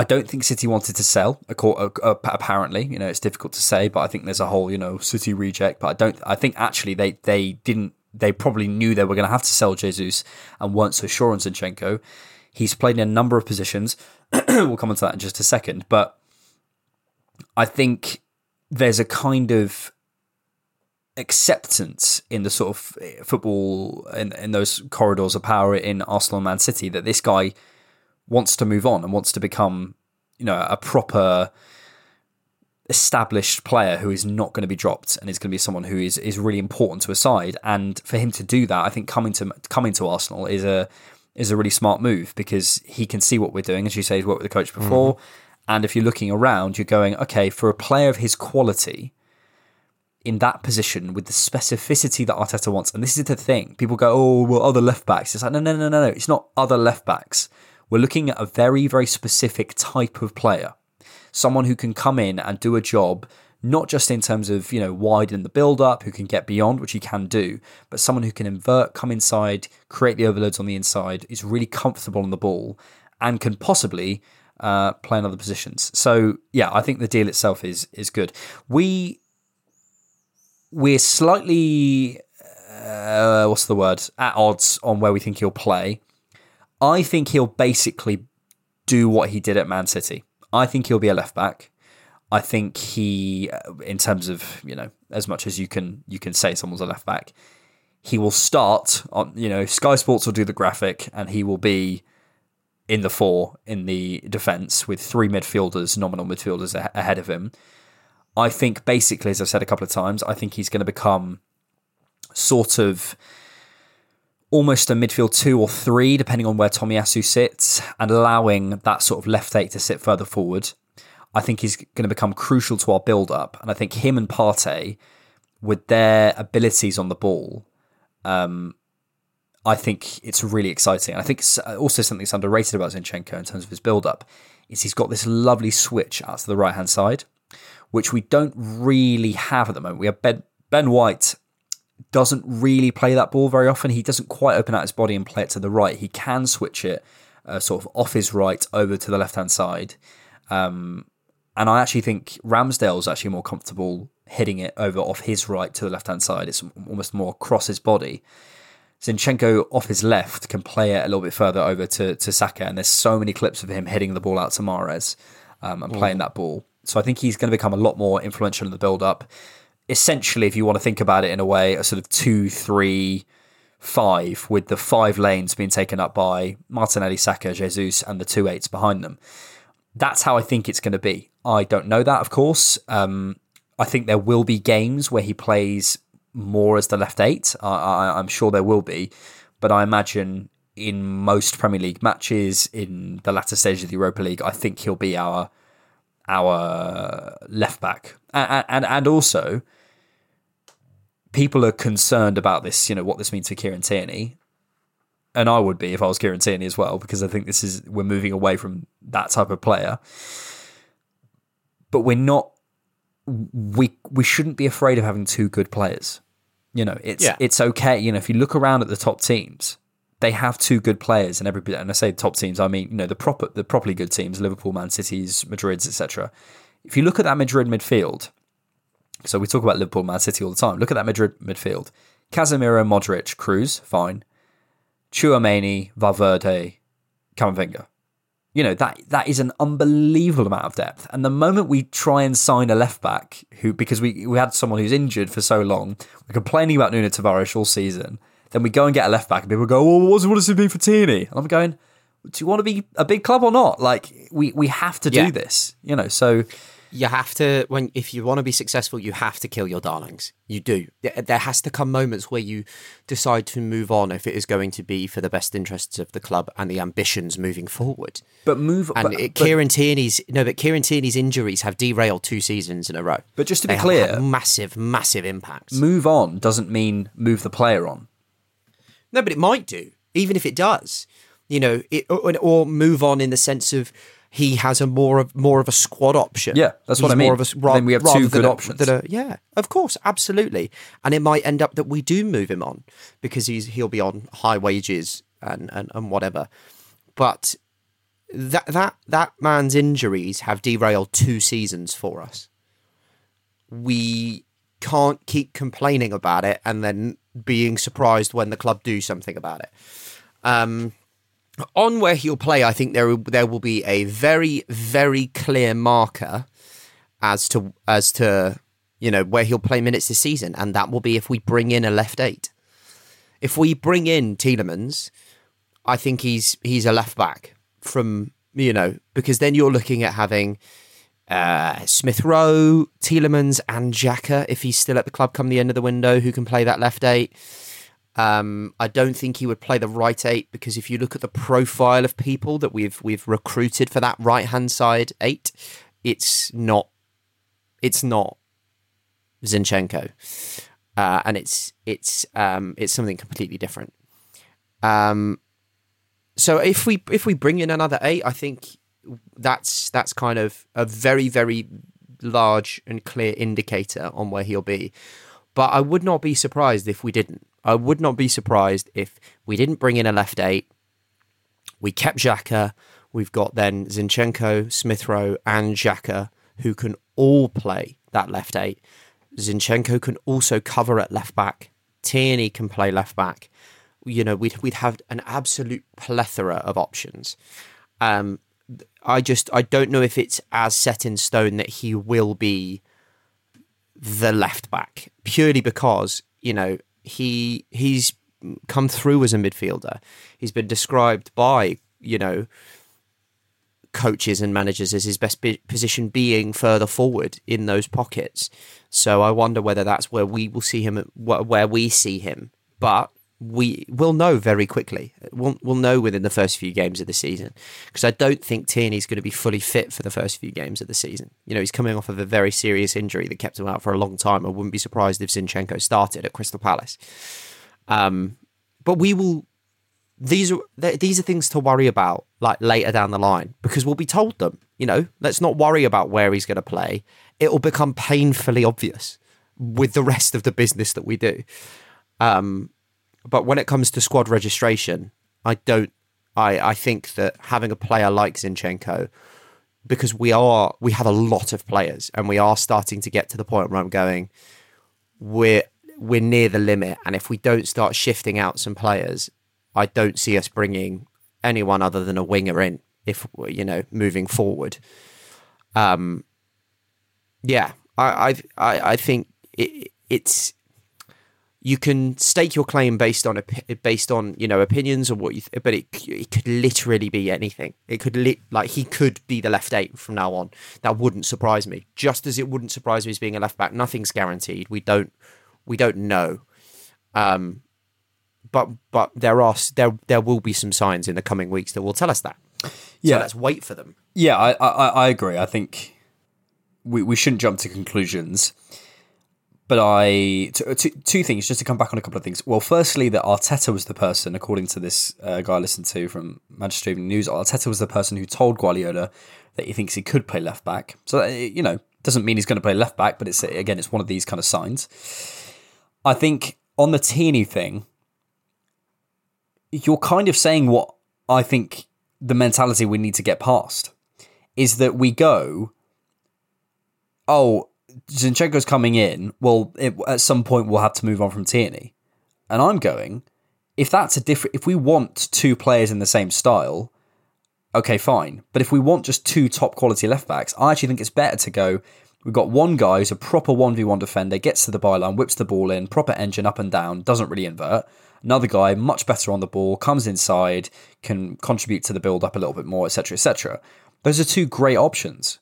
don't think City wanted to sell, apparently. You know, it's difficult to say, but I think there's a whole, you know, City reject. But I think actually they didn't. They probably knew they were going to have to sell Jesus and weren't so sure on Zinchenko. He's played in a number of positions. We'll come on to that in just a second. But I think there's a kind of acceptance in the sort of football, in those corridors of power in Arsenal and Man City, that this guy wants to move on and wants to become, you know, a proper established player who is not going to be dropped and is going to be someone who is really important to a side. And for him to do that, I think coming to Arsenal is a really smart move, because he can see what we're doing. As you say, he's worked with the coach before. Mm-hmm. And if you're looking around, you're going, okay, for a player of his quality in that position with the specificity that Arteta wants. And this is the thing. People go, oh, well, other left backs. It's like, no. It's not other left backs. We're looking at a very, very specific type of player. Someone who can come in and do a job, not just in terms of, you know, widening the build-up, who can get beyond, which he can do, but someone who can invert, come inside, create the overloads on the inside, is really comfortable on the ball, and can possibly play in other positions. So, yeah, I think the deal itself is good. We're slightly, at odds on where we think he'll play. I think he'll basically do what he did at Man City. I think he'll be a left back. I think he, in terms of, you know, as much as you can say someone's a left back, he will start on, you know, Sky Sports will do the graphic and he will be in the four in the defence with three midfielders, nominal midfielders ahead of him. I think basically, as I've said a couple of times, I think he's going to become sort of almost a midfield 2 or 3, depending on where Tomiyasu sits, and allowing that sort of left 8 to sit further forward. I think he's going to become crucial to our build-up. And I think him and Partey, with their abilities on the ball, I think it's really exciting. And I think it's also something that's underrated about Zinchenko in terms of his build-up is he's got this lovely switch out to the right-hand side, which we don't really have at the moment. We have Ben White doesn't really play that ball very often. He doesn't quite open out his body and play it to the right. He can switch it sort of off his right over to the left-hand side. And I actually think Ramsdale's actually more comfortable hitting it over off his right to the left-hand side. It's almost more across his body. Zinchenko off his left can play it a little bit further over to Saka. And there's so many clips of him hitting the ball out to Mahrez and playing that ball. So I think he's going to become a lot more influential in the build-up. Essentially, if you want to think about it in a way, a sort of 2-3-5 with the 5 lanes being taken up by Martinelli, Saka, Jesus, and the 2 8s behind them. That's how I think it's going to be. I don't know that, of course. I think there will be games where he plays more as the left 8. I'm sure there will be. But I imagine in most Premier League matches, in the latter stage of the Europa League, I think he'll be our left back. And also, people are concerned about this, you know, what this means for Kieran Tierney. And I would be if I was Kieran Tierney as well, because I think we're moving away from that type of player. But we're not. We shouldn't be afraid of having 2 good players. You know, it's okay. You know, if you look around at the top teams, they have 2 good players, and I say top teams, I mean, you know, the properly good teams: Liverpool, Man City's, Madrid's, etc. If you look at that Madrid midfield, so we talk about Liverpool, Man City all the time. Look at that Madrid midfield: Casemiro, Modric, Cruz, fine. Tchouaméni, Valverde, Camavinga. You know, that is an unbelievable amount of depth. And the moment we try and sign a left back, who, because we had someone who's injured for so long, we're complaining about Nuno Tavares all season, then we go and get a left back and people go, "Oh, what does it mean for Tierney?" And I'm going, do you want to be a big club or not? Like, we have to do this, you know, so... You have to, if you want to be successful, you have to kill your darlings. You do. There has to come moments where you decide to move on if it is going to be for the best interests of the club and the ambitions moving forward. But Kieran Tierney's injuries have derailed 2 seasons in a row. But just to be clear, massive, massive impacts. Move on doesn't mean move the player on. No, but it might do. Even if it does, you know, or move on in the sense of, he has more of a squad option. Yeah, that's what I mean. Then we have 2 good options. Of course, absolutely. And it might end up that we do move him on because he'll be on high wages and whatever. But that man's injuries have derailed 2 seasons for us. We can't keep complaining about it and then being surprised when the club do something about it. On where he'll play, I think there will be a very, very clear marker as to you know where he'll play minutes this season, and that will be if we bring in a left 8. If we bring in Tielemans, I think he's a left back from, you know, because then you're looking at having Smith Rowe, Tielemans, and Xhaka if he's still at the club come the end of the window, who can play that left 8. I don't think he would play the right 8 because if you look at the profile of people that we've recruited for that right hand side 8, it's not Zinchenko, and it's something completely different. So if we bring in another 8, I think that's kind of a very, very large and clear indicator on where he'll be. But I would not be surprised if we didn't. I would not be surprised if we didn't bring in a left 8. We kept Xhaka. We've got then Zinchenko, Smith Rowe, and Xhaka, who can all play that left 8. Zinchenko can also cover at left back. Tierney can play left back. You know, we'd have an absolute plethora of options. I don't know if it's as set in stone that he will be the left back, purely because, you know, he's come through as a midfielder. He's been described by, you know, coaches and managers as his best position being further forward in those pockets. So I wonder whether that's where we will see him, where we see him. But we will know very quickly. We'll know within the first few games of the season, because I don't think Tierney's going to be fully fit for the first few games of the season. You know, he's coming off of a very serious injury that kept him out for a long time. I wouldn't be surprised if Zinchenko started at Crystal Palace. But we will. These are things to worry about, like, later down the line, because we'll be told them. You know, let's not worry about where he's going to play. It will become painfully obvious with the rest of the business that we do. But when it comes to squad registration, I think that having a player like Zinchenko, because we have a lot of players, and we are starting to get to the point where I'm going, we're near the limit. And if we don't start shifting out some players, I don't see us bringing anyone other than a winger in, if, you know, moving forward. I think it's. You can stake your claim based on you know, opinions or what you think, but it could literally be anything. It could he could be the left eight from now on. That wouldn't surprise me. Just as it wouldn't surprise me as being a left back. Nothing's guaranteed. We don't know. But there will be some signs in the coming weeks that will tell us that. Yeah, so let's wait for them. Yeah, I agree. I think we shouldn't jump to conclusions. But two things, just to come back on a couple of things. Well, firstly, that Arteta was the person, according to this guy I listened to from Manchester Evening News, Arteta was the person who told Guardiola that he thinks he could play left back. So, you know, doesn't mean he's going to play left back, but it's one of these kind of signs. I think on the Tierney thing, you're kind of saying what I think the mentality we need to get past is that we go, oh, Zinchenko's coming in, well, at some point we'll have to move on from Tierney. And I'm going, if we want two players in the same style, okay, fine. But if we want just two top quality left backs, I actually think it's better to go, we've got one guy who's a proper 1v1 defender, gets to the byline, whips the ball in, proper engine up and down, doesn't really invert. Another guy, much better on the ball, comes inside, can contribute to the build up a little bit more, etc., etc. Those are two great options.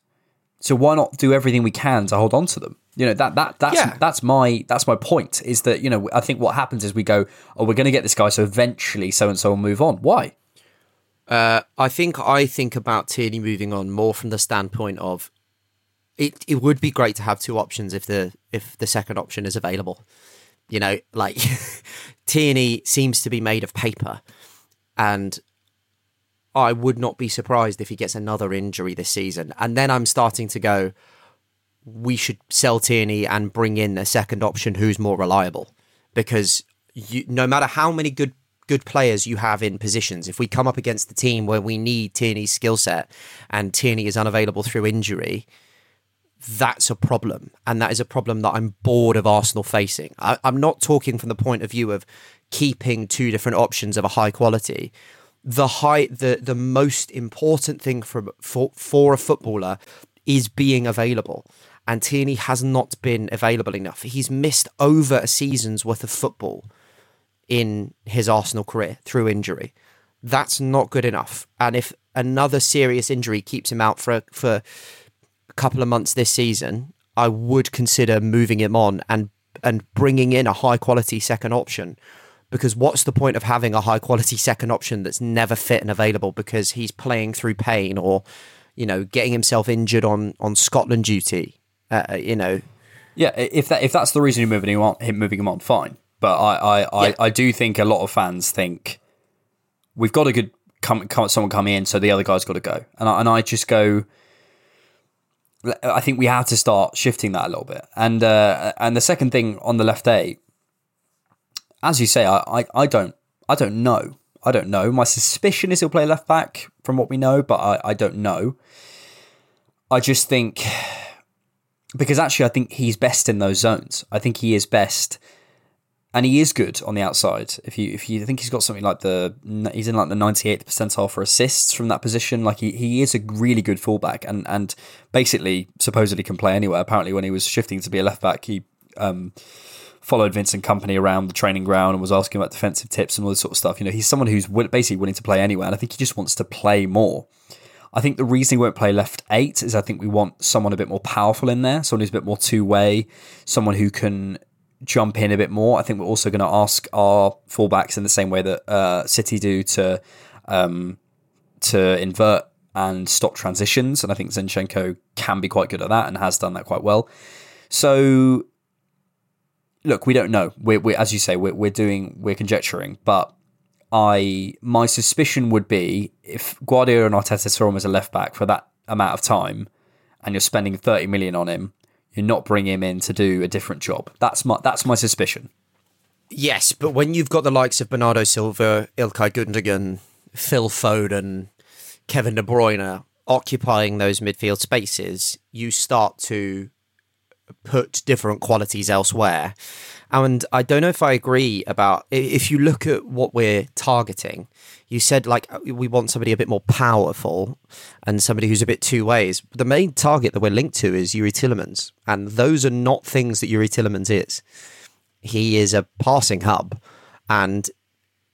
So why not do everything we can to hold on to them? You know, that's my point, is that, you know, I think what happens is we go, oh, we're going to get this guy, so eventually so-and-so will move on. Why? I think about Tierney moving on more from the standpoint of it would be great to have two options if the second option is available. You know, like, Tierney seems to be made of paper, and I would not be surprised if he gets another injury this season. And then I'm starting to go, we should sell Tierney and bring in a second option who's more reliable. Because no matter how many good players you have in positions, if we come up against the team where we need Tierney's skill set and Tierney is unavailable through injury, that's a problem. And that is a problem that I'm bored of Arsenal facing. I'm not talking from the point of view of keeping two different options of a high quality. The most important thing for a footballer is being available, and Tierney has not been available enough. He's missed over a season's worth of football in his Arsenal career through injury. That's not good enough. And if another serious injury keeps him out for a couple of months this season, I would consider moving him on and bringing in a high quality second option. Because what's the point of having a high-quality second option that's never fit and available because he's playing through pain or, you know, getting himself injured on Scotland duty, you know? Yeah, if that's the reason you're moving him on, fine. But I do think a lot of fans think we've got a good someone coming in, so the other guy's got to go. And I just go, I think we have to start shifting that a little bit. And the second thing on the left eight, as you say, I don't know. I don't know. My suspicion is he'll play left back from what we know, but I don't know. I just think, because actually I think he's best in those zones. I think he is best And he is good on the outside. If you think he's got something like he's in like the 98th percentile for assists from that position. Like he is a really good fullback, and basically supposedly can play anywhere. Apparently, when he was shifting to be a left back, he followed Vincent Kompany around the training ground and was asking about defensive tips and all this sort of stuff. You know, he's someone who's basically willing to play anywhere, and I think he just wants to play more. I think the reason he won't play left eight is I think we want someone a bit more powerful in there, someone who's a bit more two way, someone who can jump in a bit more. I think we're also going to ask our fullbacks in the same way that City do to invert and stop transitions. And I think Zinchenko can be quite good at that and has done that quite well. So look, we don't know. We're as you say, we're conjecturing, but my suspicion would be if Guardiola and Arteta saw him as a left back for that amount of time, and you're spending 30 million on him, you not bring him in to do a different job. That's my suspicion. Yes, but when you've got the likes of Bernardo Silva, Ilkay Gundogan, Phil Foden, Kevin De Bruyne occupying those midfield spaces, you start to put different qualities elsewhere. And I don't know if I agree about, if you look at what we're targeting, you said like we want somebody a bit more powerful and somebody who's a bit two ways. The main target that we're linked to is Youri Tielemans, and those are not things that Youri Tielemans is. He is a passing hub and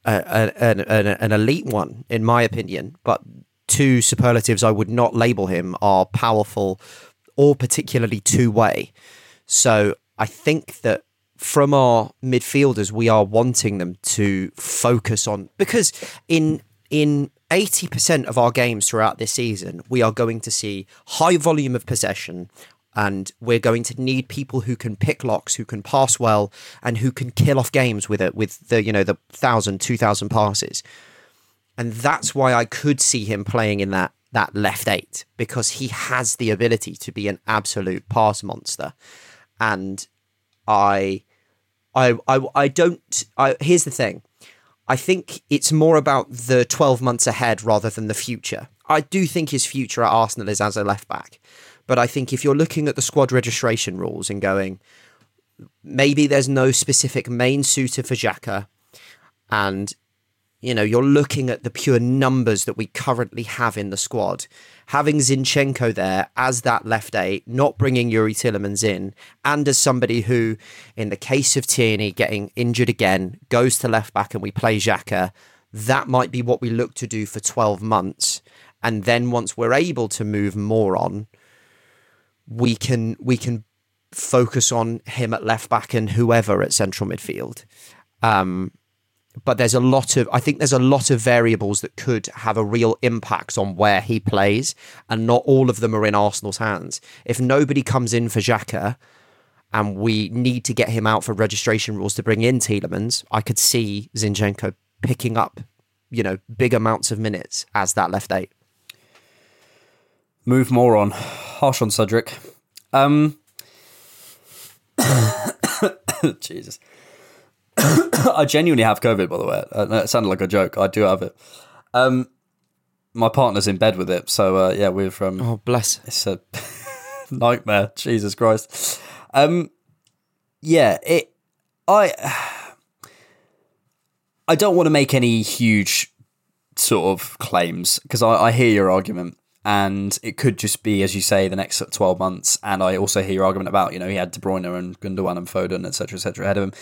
an elite one, in my opinion. But two superlatives I would not label him are powerful or particularly two way. So I think that from our midfielders, we are wanting them to focus on, because in 80% of our games throughout this season, we are going to see high volume of possession, and we're going to need people who can pick locks, who can pass well, and who can kill off games with it, with the, you know, the 1,000, 2,000 passes. And that's why I could see him playing in that left eight, because he has the ability to be an absolute pass monster. And here's the thing. I think it's more about the 12 months ahead rather than the future. I do think his future at Arsenal is as a left back, but I think if you're looking at the squad registration rules and going, maybe there's no specific main suitor for Xhaka, and you know, you're looking at the pure numbers that we currently have in the squad. Having Zinchenko there as that left eight, not bringing Youri Tielemans in, and as somebody who, in the case of Tierney getting injured again, goes to left back and we play Xhaka, that might be what we look to do for 12 months. And then once we're able to move more on, we can focus on him at left back and whoever at central midfield. But there's a lot of variables that could have a real impact on where he plays, and not all of them are in Arsenal's hands. If nobody comes in for Xhaka and we need to get him out for registration rules to bring in Tielemans, I could see Zinchenko picking up, you know, big amounts of minutes as that left eight. Move more on. Harsh on Cedric. Jesus. I genuinely have COVID, by the way. It sounded like a joke. I do have it. My partner's in bed with it, so yeah, we're from. Oh, bless! It's a nightmare. Jesus Christ. Yeah, it. I don't want to make any huge sort of claims, because I hear your argument, and it could just be, as you say, the next 12 months. And I also hear your argument about, you know, he had De Bruyne and Gundogan and Foden, etc., ahead of him.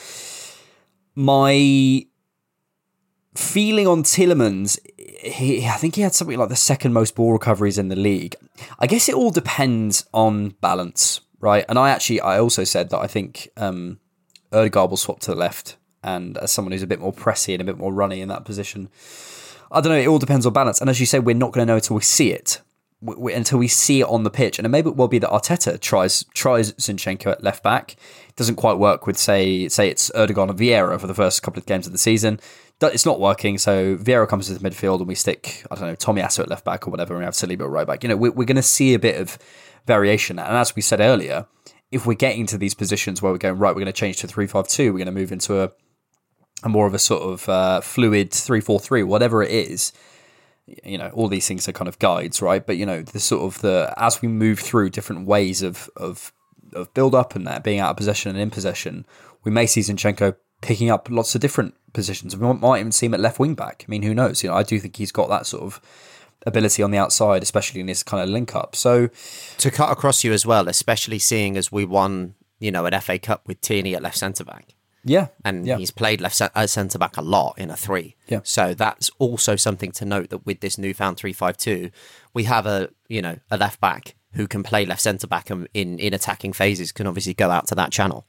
My feeling on Tielemans, I think he had something like the second most ball recoveries in the league. I guess it all depends on balance, right? And I also said that I think Odegaard will swap to the left, and as someone who's a bit more pressy and a bit more runny in that position, I don't know, it all depends on balance. And as you say, we're not going to know until we see it. Until we see it on the pitch. And it may well be that Arteta tries Zinchenko at left back. It doesn't quite work with, say it's Odegaard and Vieira for the first couple of games of the season. It's not working, so Vieira comes to the midfield and we stick, I don't know, Tomiyasu at left back or whatever, and we have Saliba at right back. You know, we're going to see a bit of variation. And as we said earlier, if we're getting to these positions where we're going, right, we're going to change to 3-5-2, we're going to move into a more of a sort of fluid 3-4-3, whatever it is. You know, all these things are kind of guides, right? But you know, the sort of as we move through different ways of build up and that being out of possession and in possession, we may see Zinchenko picking up lots of different positions. We might even see him at left wing back. I mean, who knows? You know, I do think he's got that sort of ability on the outside, especially in this kind of link up. So to cut across you as well, especially seeing as we won, you know, an FA Cup with Tierney at left centre back. Yeah. And he's played left centre back a lot in a three. Yeah. So that's also something to note, that with this newfound 3-5-2, we have a left back who can play left centre back and in attacking phases can obviously go out to that channel.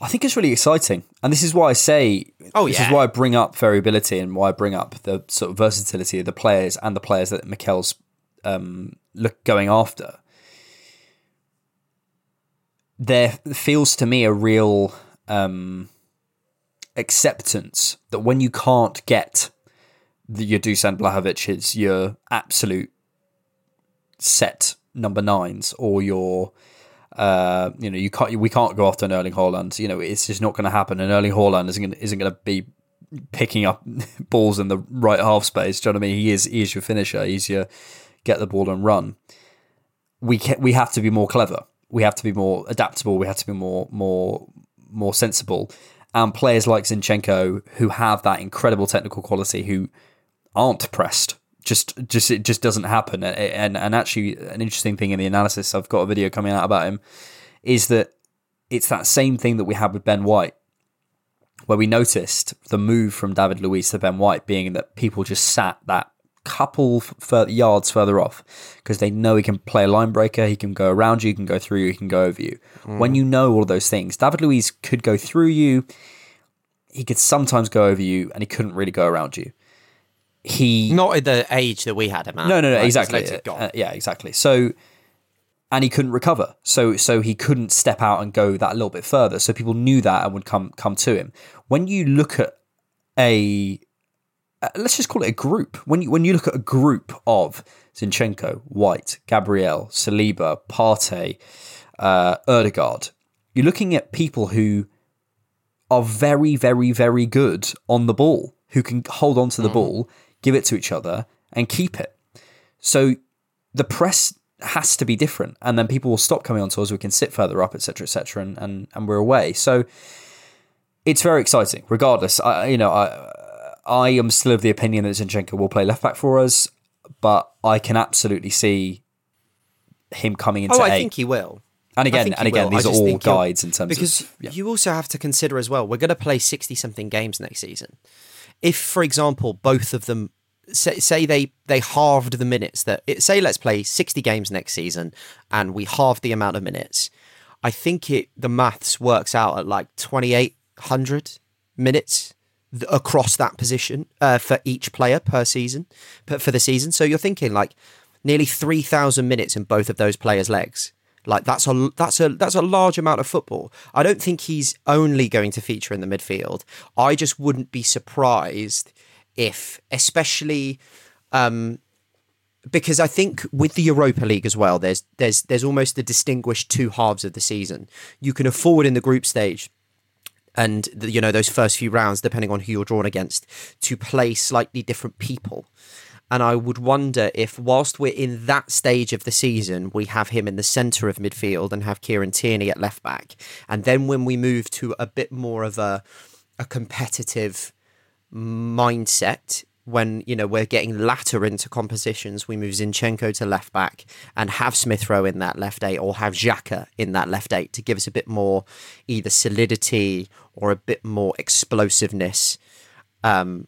I think it's really exciting. And this is why I say, this is why I bring up variability and why I bring up the sort of versatility of the players and the players that Mikel's going after. There feels to me a real acceptance that when you can't get your Dusan Blahovic's, your absolute set number nines, or your we can't go after an Erling Haaland. You know, it's just not going to happen. And Erling Haaland isn't going to be picking up balls in the right half space. Do you know what I mean? He is your finisher. He's your get the ball and run. We have to be more clever. We have to be more adaptable. We have to be more sensible. And players like Zinchenko, who have that incredible technical quality, who aren't pressed. It just doesn't happen. And actually, an interesting thing in the analysis, I've got a video coming out about him, is that it's that same thing that we had with Ben White, where we noticed the move from David Luiz to Ben White being that people just sat that couple yards further off because they know he can play a line breaker, he can go around you, he can go through you, he can go over you. Mm. When you know all of those things, David Luiz could go through you, he could sometimes go over you, and he couldn't really go around you. He not at the age that we had him at. No, like, exactly. Exactly. So, and he couldn't recover. So he couldn't step out and go that little bit further. So people knew that and would come to him. When you look at let's just call it a group. When you look at a group of Zinchenko, White, Gabriel, Saliba, Partey, Odegaard, you're looking at people who are very, very, very good on the ball, who can hold on to the ball, give it to each other, and keep it. So the press has to be different, and then people will stop coming on tours, we can sit further up, et cetera, and we're away. So it's very exciting. Regardless, I am still of the opinion that Zinchenko will play left-back for us, but I can absolutely see him coming into I think he will. And again, these are all guides in terms of... Because you also have to consider as well, we're going to play 60-something games next season. If, for example, both of them, say they halved the minutes, say let's play 60 games next season and we halve the amount of minutes, I think the maths works out at like 2,800 minutes across that position for each player per season, for the season. So you're thinking like nearly 3,000 minutes in both of those players' legs. Like that's a large amount of football. I don't think he's only going to feature in the midfield. I just wouldn't be surprised if, especially because I think with the Europa League as well, there's almost a distinguished two halves of the season. You can afford in the group stage and those first few rounds, depending on who you're drawn against, to play slightly different people. And I would wonder if, whilst we're in that stage of the season, we have him in the centre of midfield and have Kieran Tierney at left back. And then when we move to a bit more of a competitive mindset, when we're getting latter into compositions, we move Zinchenko to left back and have Smith Rowe in that left eight, or have Xhaka in that left eight, to give us a bit more either solidity or a bit more explosiveness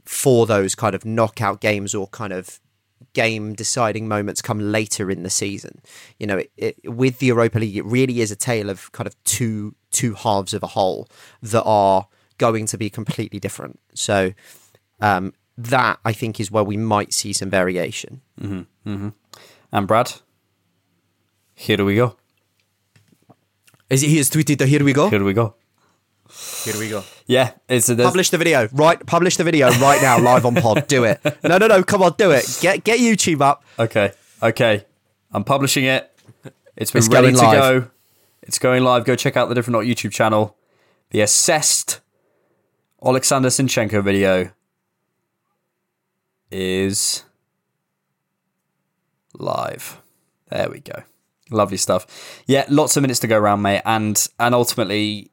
for those kind of knockout games or kind of game deciding moments come later in the season. With the Europa League, it really is a tale of kind of two halves of a whole that are going to be completely different. So that, I think, is where we might see some variation. Mm-hmm. Mm-hmm. And Brad, here we go. He has tweeted that here we go. Yeah, publish the video right now, live on pod. Do it. No, come on, do it. Get YouTube up. Okay. I'm publishing it. It's ready to go. It's going live. Go check out the Different Knock YouTube channel. The assessed Oleksandr Zinchenko video is live. There we go. Lovely stuff. Yeah, lots of minutes to go around, mate, and ultimately.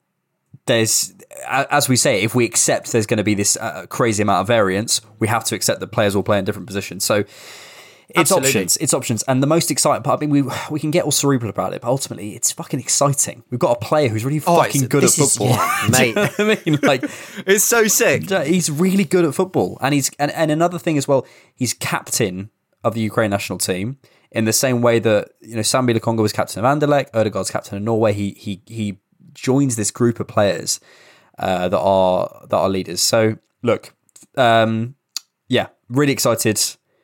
there's, as we say, if we accept there's going to be this crazy amount of variance, we have to accept that players will play in different positions. So it's options. It's options. And the most exciting part, I mean, we can get all cerebral about it, but ultimately it's fucking exciting. We've got a player who's really fucking good at football. Yeah, mate. Do you know what I mean? Like, it's so sick. He's really good at football. And he's and another thing as well, he's captain of the Ukraine national team in the same way that, you know, Sambi Lokonga was captain of Anderlecht, Odegaard's captain of Norway. He joins this group of players that are leaders. So look, yeah, really excited.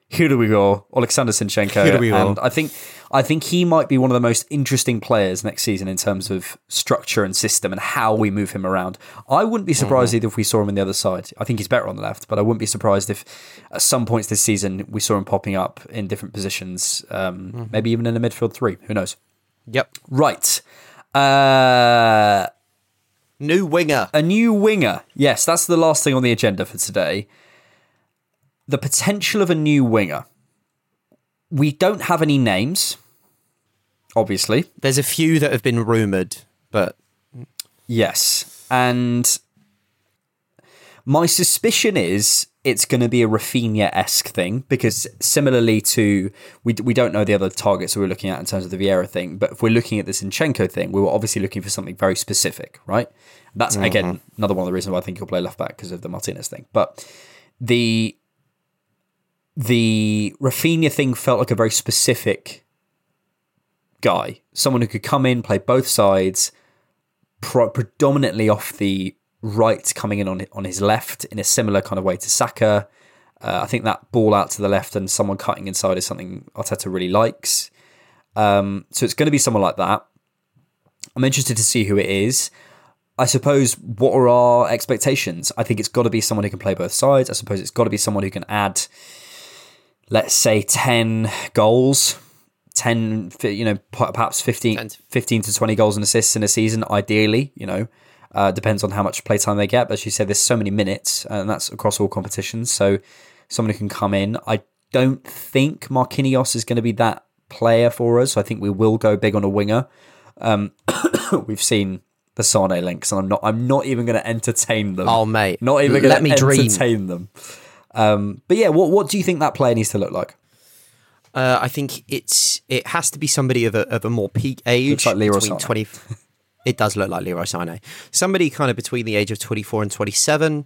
Here do we go, Oleksandr Zinchenko. Here do we go. And I think he might be one of the most interesting players next season in terms of structure and system and how we move him around. I wouldn't be surprised either if we saw him on the other side. I think he's better on the left, but I wouldn't be surprised if at some points this season we saw him popping up in different positions, maybe even in the midfield three. Who knows? Yep. Right. A new winger. Yes, that's the last thing on the agenda for today. The potential of a new winger. We don't have any names, obviously. There's a few that have been rumoured, but... Yes, and my suspicion is it's going to be a Rafinha-esque thing, because similarly to... We don't know the other targets we were looking at in terms of the Vieira thing, but if we're looking at the Zinchenko thing, we were obviously looking for something very specific, right? That's, again, another one of the reasons why I think he'll play left-back, because of the Martinez thing. But the Rafinha thing felt like a very specific guy, someone who could come in, play both sides, predominantly off the right, coming in on his left in a similar kind of way to Saka. I think that ball out to the left and someone cutting inside is something Arteta really likes. So it's going to be someone like that. I'm interested to see who it is. I suppose, what are our expectations? I think it's got to be someone who can play both sides. I suppose it's got to be someone who can add, let's say, 10 goals, 10, you know, perhaps 15 to 20 goals and assists in a season, ideally, you know. Depends on how much playtime they get. But as you said, there's so many minutes, and that's across all competitions. So someone who can come in. I don't think Marquinhos is going to be that player for us. I think we will go big on a winger. We've seen the Sané links, and I'm not even going to entertain them. Oh, mate. Not even going to entertain them. But yeah, what do you think that player needs to look like? I think it has to be somebody of a more peak age. Looks like Leroy Sané. It does look like Leroy Sané. Somebody kind of between the age of 24 and 27,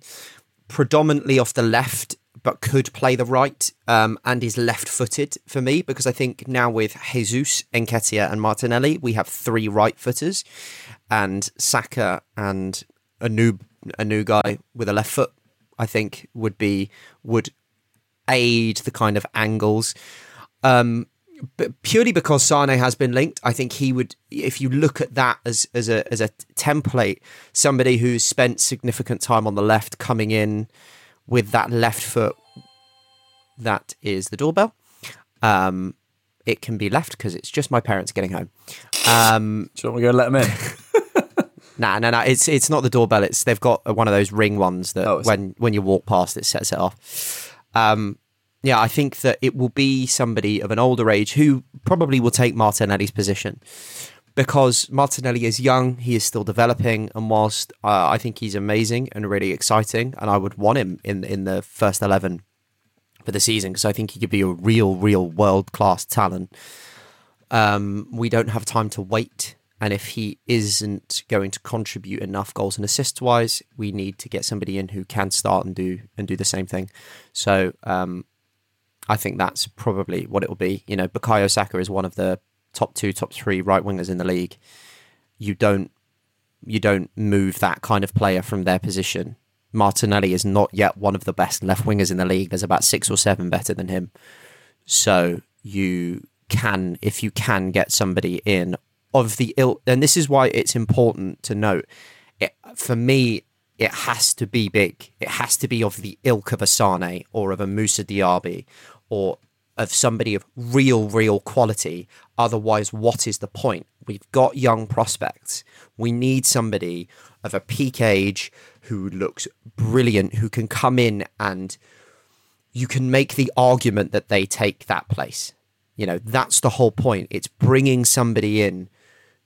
predominantly off the left, but could play the right, and is left-footed for me, because I think now with Jesus, Enketia and Martinelli, we have three right-footers, and Saka and a new guy with a left foot, I think, would aid the kind of angles. But purely because Sané has been linked, I think he would, if you look at that as a template, somebody who's spent significant time on the left coming in with that left foot. That is the doorbell. It can be left because it's just my parents getting home. Do you want me to go let them in? No. It's not the doorbell. It's they've got one of those ring ones that when you walk past, it sets it off. Yeah, I think that it will be somebody of an older age who probably will take Martinelli's position, because Martinelli is young, he is still developing, and whilst I think he's amazing and really exciting, and I would want him in the first 11 for the season, because I think he could be a real world-class talent. We don't have time to wait, and if he isn't going to contribute enough goals and assists-wise, we need to get somebody in who can start and do the same thing. So I think that's probably what it will be. You know, Bukayo Saka is one of the top 2, top 3 right wingers in the league. You don't move that kind of player from their position. Martinelli is not yet one of the best left wingers in the league. There's about 6 or 7 better than him. So if you can get somebody in of the ilk, and this is why it's important to note. For me, it has to be big. It has to be of the ilk of a Sané or of a Moussa Diaby or of somebody of real quality. Otherwise, what is the point? We've got young prospects. We need somebody of a peak age who looks brilliant, who can come in, and you can make the argument that they take that place. You know, that's the whole point. It's bringing somebody in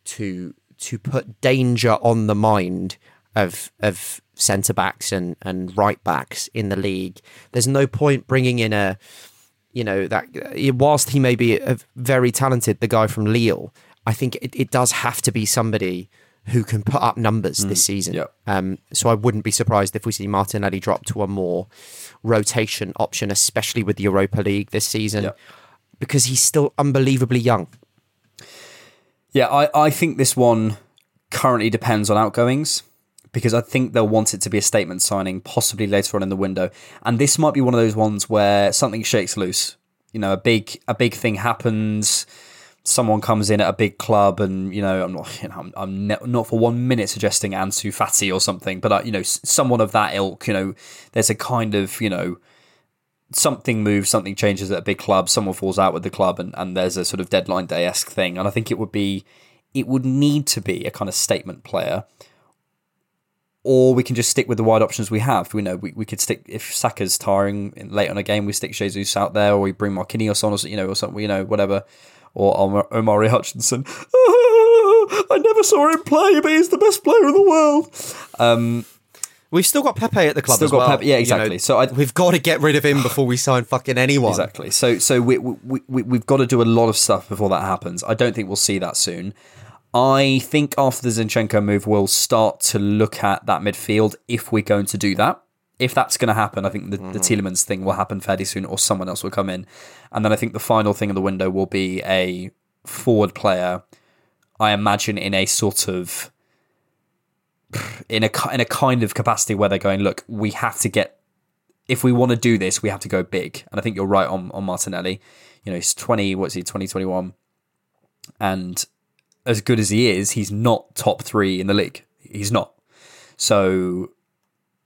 to put danger on the mind of centre-backs and right-backs in the league. There's no point bringing in a, you know, that whilst he may be a very talented, the guy from Lille, I think it does have to be somebody who can put up numbers this season. Yep. So I wouldn't be surprised if we see Martinelli drop to a more rotation option, especially with the Europa League this season, because he's still unbelievably young. Yeah, I think this one currently depends on outgoings, because I think they'll want it to be a statement signing, possibly later on in the window. And this might be one of those ones where something shakes loose. You know, a big thing happens. Someone comes in at a big club, and I'm not for 1 minute suggesting Ansu Fati or something, but someone of that ilk. You know, there's a kind of something moves, something changes at a big club. Someone falls out with the club, and there's a sort of deadline day-esque thing. And I think it would need to be a kind of statement player. Or we can just stick with the wide options we have. We could stick, if Saka's tiring late on a game, we stick Jesus out there, or we bring Marquinhos on, or whatever, or Omari Hutchinson. I never saw him play, but he's the best player in the world. We've still got Pepe at the club as well. Pepe, yeah, exactly. We've got to get rid of him before we sign fucking anyone. Exactly. So we've got to do a lot of stuff before that happens. I don't think we'll see that soon. I think after the Zinchenko move, we'll start to look at that midfield if we're going to do that. If that's going to happen, I think the Tielemans thing will happen fairly soon, or someone else will come in. And then I think the final thing in the window will be a forward player, I imagine, in a sort of... in a kind of capacity where they're going, look, we have to get... If we want to do this, we have to go big. And I think you're right on Martinelli. He's 21. And... as good as he is, he's not top three in the league. He's not. So,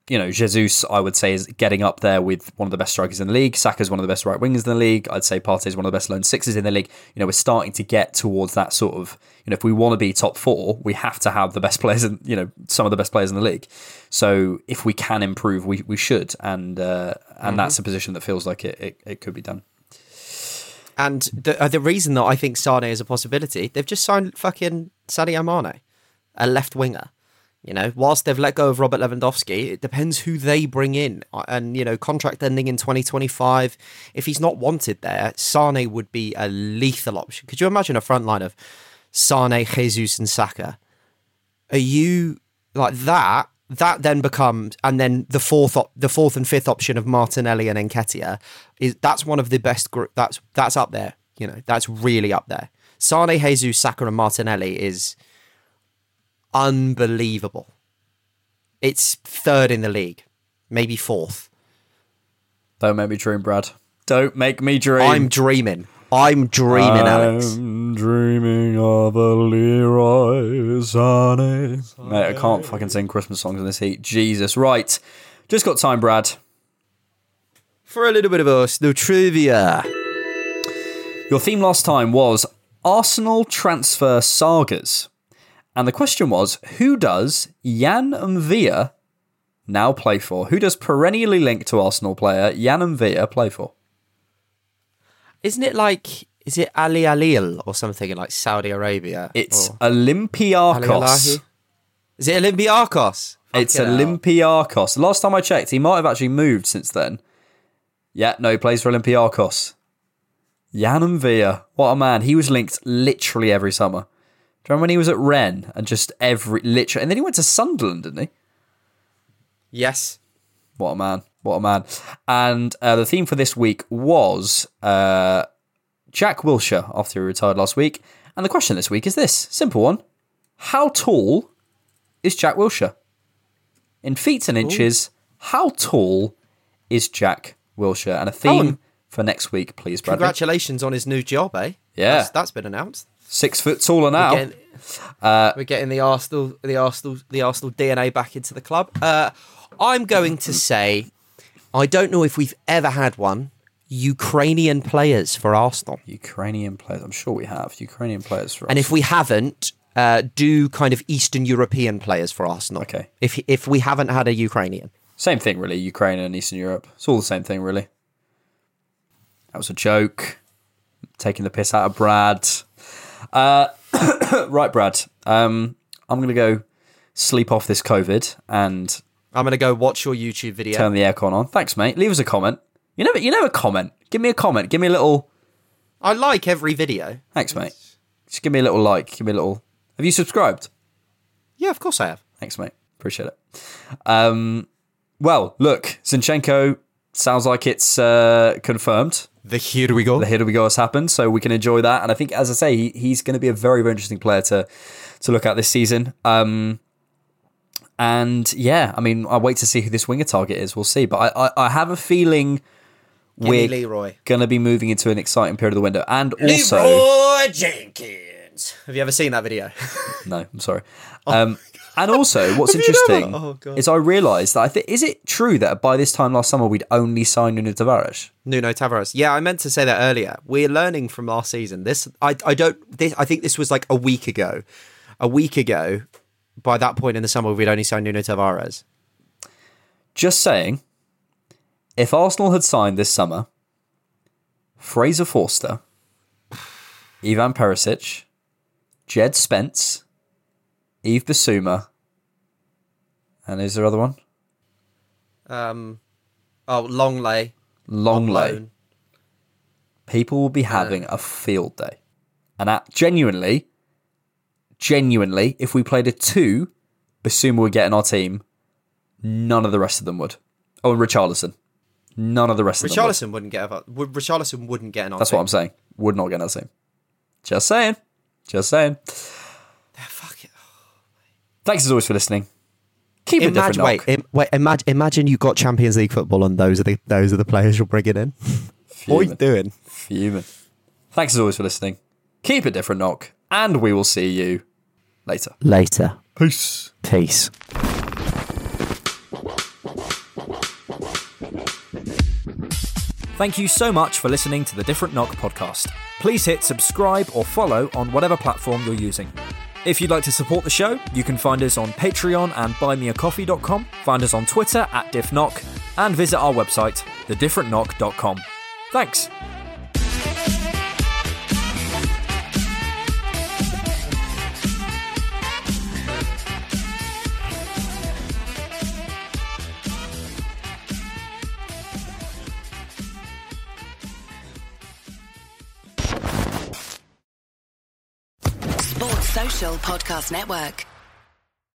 Jesus, I would say, is getting up there with one of the best strikers in the league. Saka's one of the best right wingers in the league. I'd say Partey's one of the best lone sixes in the league. We're starting to get towards that sort of, if we want to be top four, we have to have the best players in, some of the best players in the league. So if we can improve, we should. And that's a position that feels like it could be done. And the reason that I think Sané is a possibility, they've just signed fucking Sadio Mane, a left winger. Whilst they've let go of Robert Lewandowski, it depends who they bring in. And, contract ending in 2025, if he's not wanted there, Sané would be a lethal option. Could you imagine a front line of Sané, Jesus and Saka? Are you like that? That then becomes, and then the fourth and fifth option of Martinelli and Enketia that's one of the best group. That's up there. That's really up there. Sané, Jesus, Saka, and Martinelli is unbelievable. It's third in the league, maybe fourth. Don't make me dream, Brad. Don't make me dream. I'm dreaming, Alex. I'm dreaming of a Leroy Sané. Mate, I can't fucking sing Christmas songs in this heat. Jesus. Right. Just got time, Brad. For a little bit of us, no trivia. Your theme last time was Arsenal transfer sagas. And the question was, who does Jan Mvia now play for? Who does perennially linked to Arsenal player Jan Mvia play for? Isn't it is it Ali Alil or something in Saudi Arabia? It's Olympiakos. Is it Olympiakos? It's Olympiakos. Last time I checked, he might have actually moved since then. Yeah, no, he plays for Olympiakos. Jan Mvia, what a man. He was linked literally every summer. Do you remember when he was at Rennes and just literally, and then he went to Sunderland, didn't he? Yes. What a man. What a man. And the theme for this week was Jack Wilshere after he retired last week. And the question this week is this. Simple one. How tall is Jack Wilshere? In feet and inches, how tall is Jack Wilshere? And a theme for next week, please, Bradley. Congratulations on his new job, eh? Yeah. That's been announced. 6 foot taller now. We're getting the Arsenal DNA back into the club. I'm going to say... I don't know if we've ever had one. Ukrainian players for Arsenal. Ukrainian players. I'm sure we have. Ukrainian players for Arsenal. And if we haven't, do kind of Eastern European players for Arsenal. Okay. If we haven't had a Ukrainian. Same thing, really. Ukraine and Eastern Europe. It's all the same thing, really. That was a joke. Taking the piss out of Brad. Right, Brad. I'm going to go sleep off this COVID, and I'm going to go watch your YouTube video. Turn the aircon on. Thanks, mate. Leave us a comment. You never comment. Give me a comment. Give me a little. I like every video. Thanks, mate. Just give me a little like. Give me a little. Have you subscribed? Yeah, of course I have. Thanks, mate. Appreciate it. Well, look, Zinchenko sounds like it's confirmed. The here we go has happened, so we can enjoy that. And I think, as I say, he's going to be a very, very interesting player to look at this season. And yeah, I mean, I wait to see who this winger target is. We'll see, but I have a feeling we're going to be moving into an exciting period of the window. And also, Leroy Jenkins. Have you ever seen that video? No, I'm sorry. And also, what's interesting is I realised that is it true that by this time last summer we'd only signed Nuno Tavares? Yeah, I meant to say that earlier. We're learning from last season. I think this was like a week ago. By that point in the summer, we'd only signed Nuno Tavares. Just saying, if Arsenal had signed this summer, Fraser Forster, Ivan Perisic, Jed Spence, Yves Bissouma, and is there other one? Longley. People will be having a field day. And genuinely, if we played a 2, Bissouma would get in our team. None of the rest of them would. Oh, and Richarlison. None of the rest of them would. Richarlison wouldn't get in our team. That's what I'm saying. Would not get in our team. Just saying. Thanks as always for listening. Keep it different. Imagine you got Champions League football and those are the players you're bringing in. What are you doing? Fuming. Thanks as always for listening. Keep it different, Knock. And we will see you later. Peace. Thank you so much for listening to the Different Knock podcast. Please hit subscribe or follow on whatever platform you're using. If you'd like to support the show, you can find us on Patreon and buymeacoffee.com, find us on Twitter @diffknock, and visit our website, thedifferentknock.com. Thanks. Podcast Network.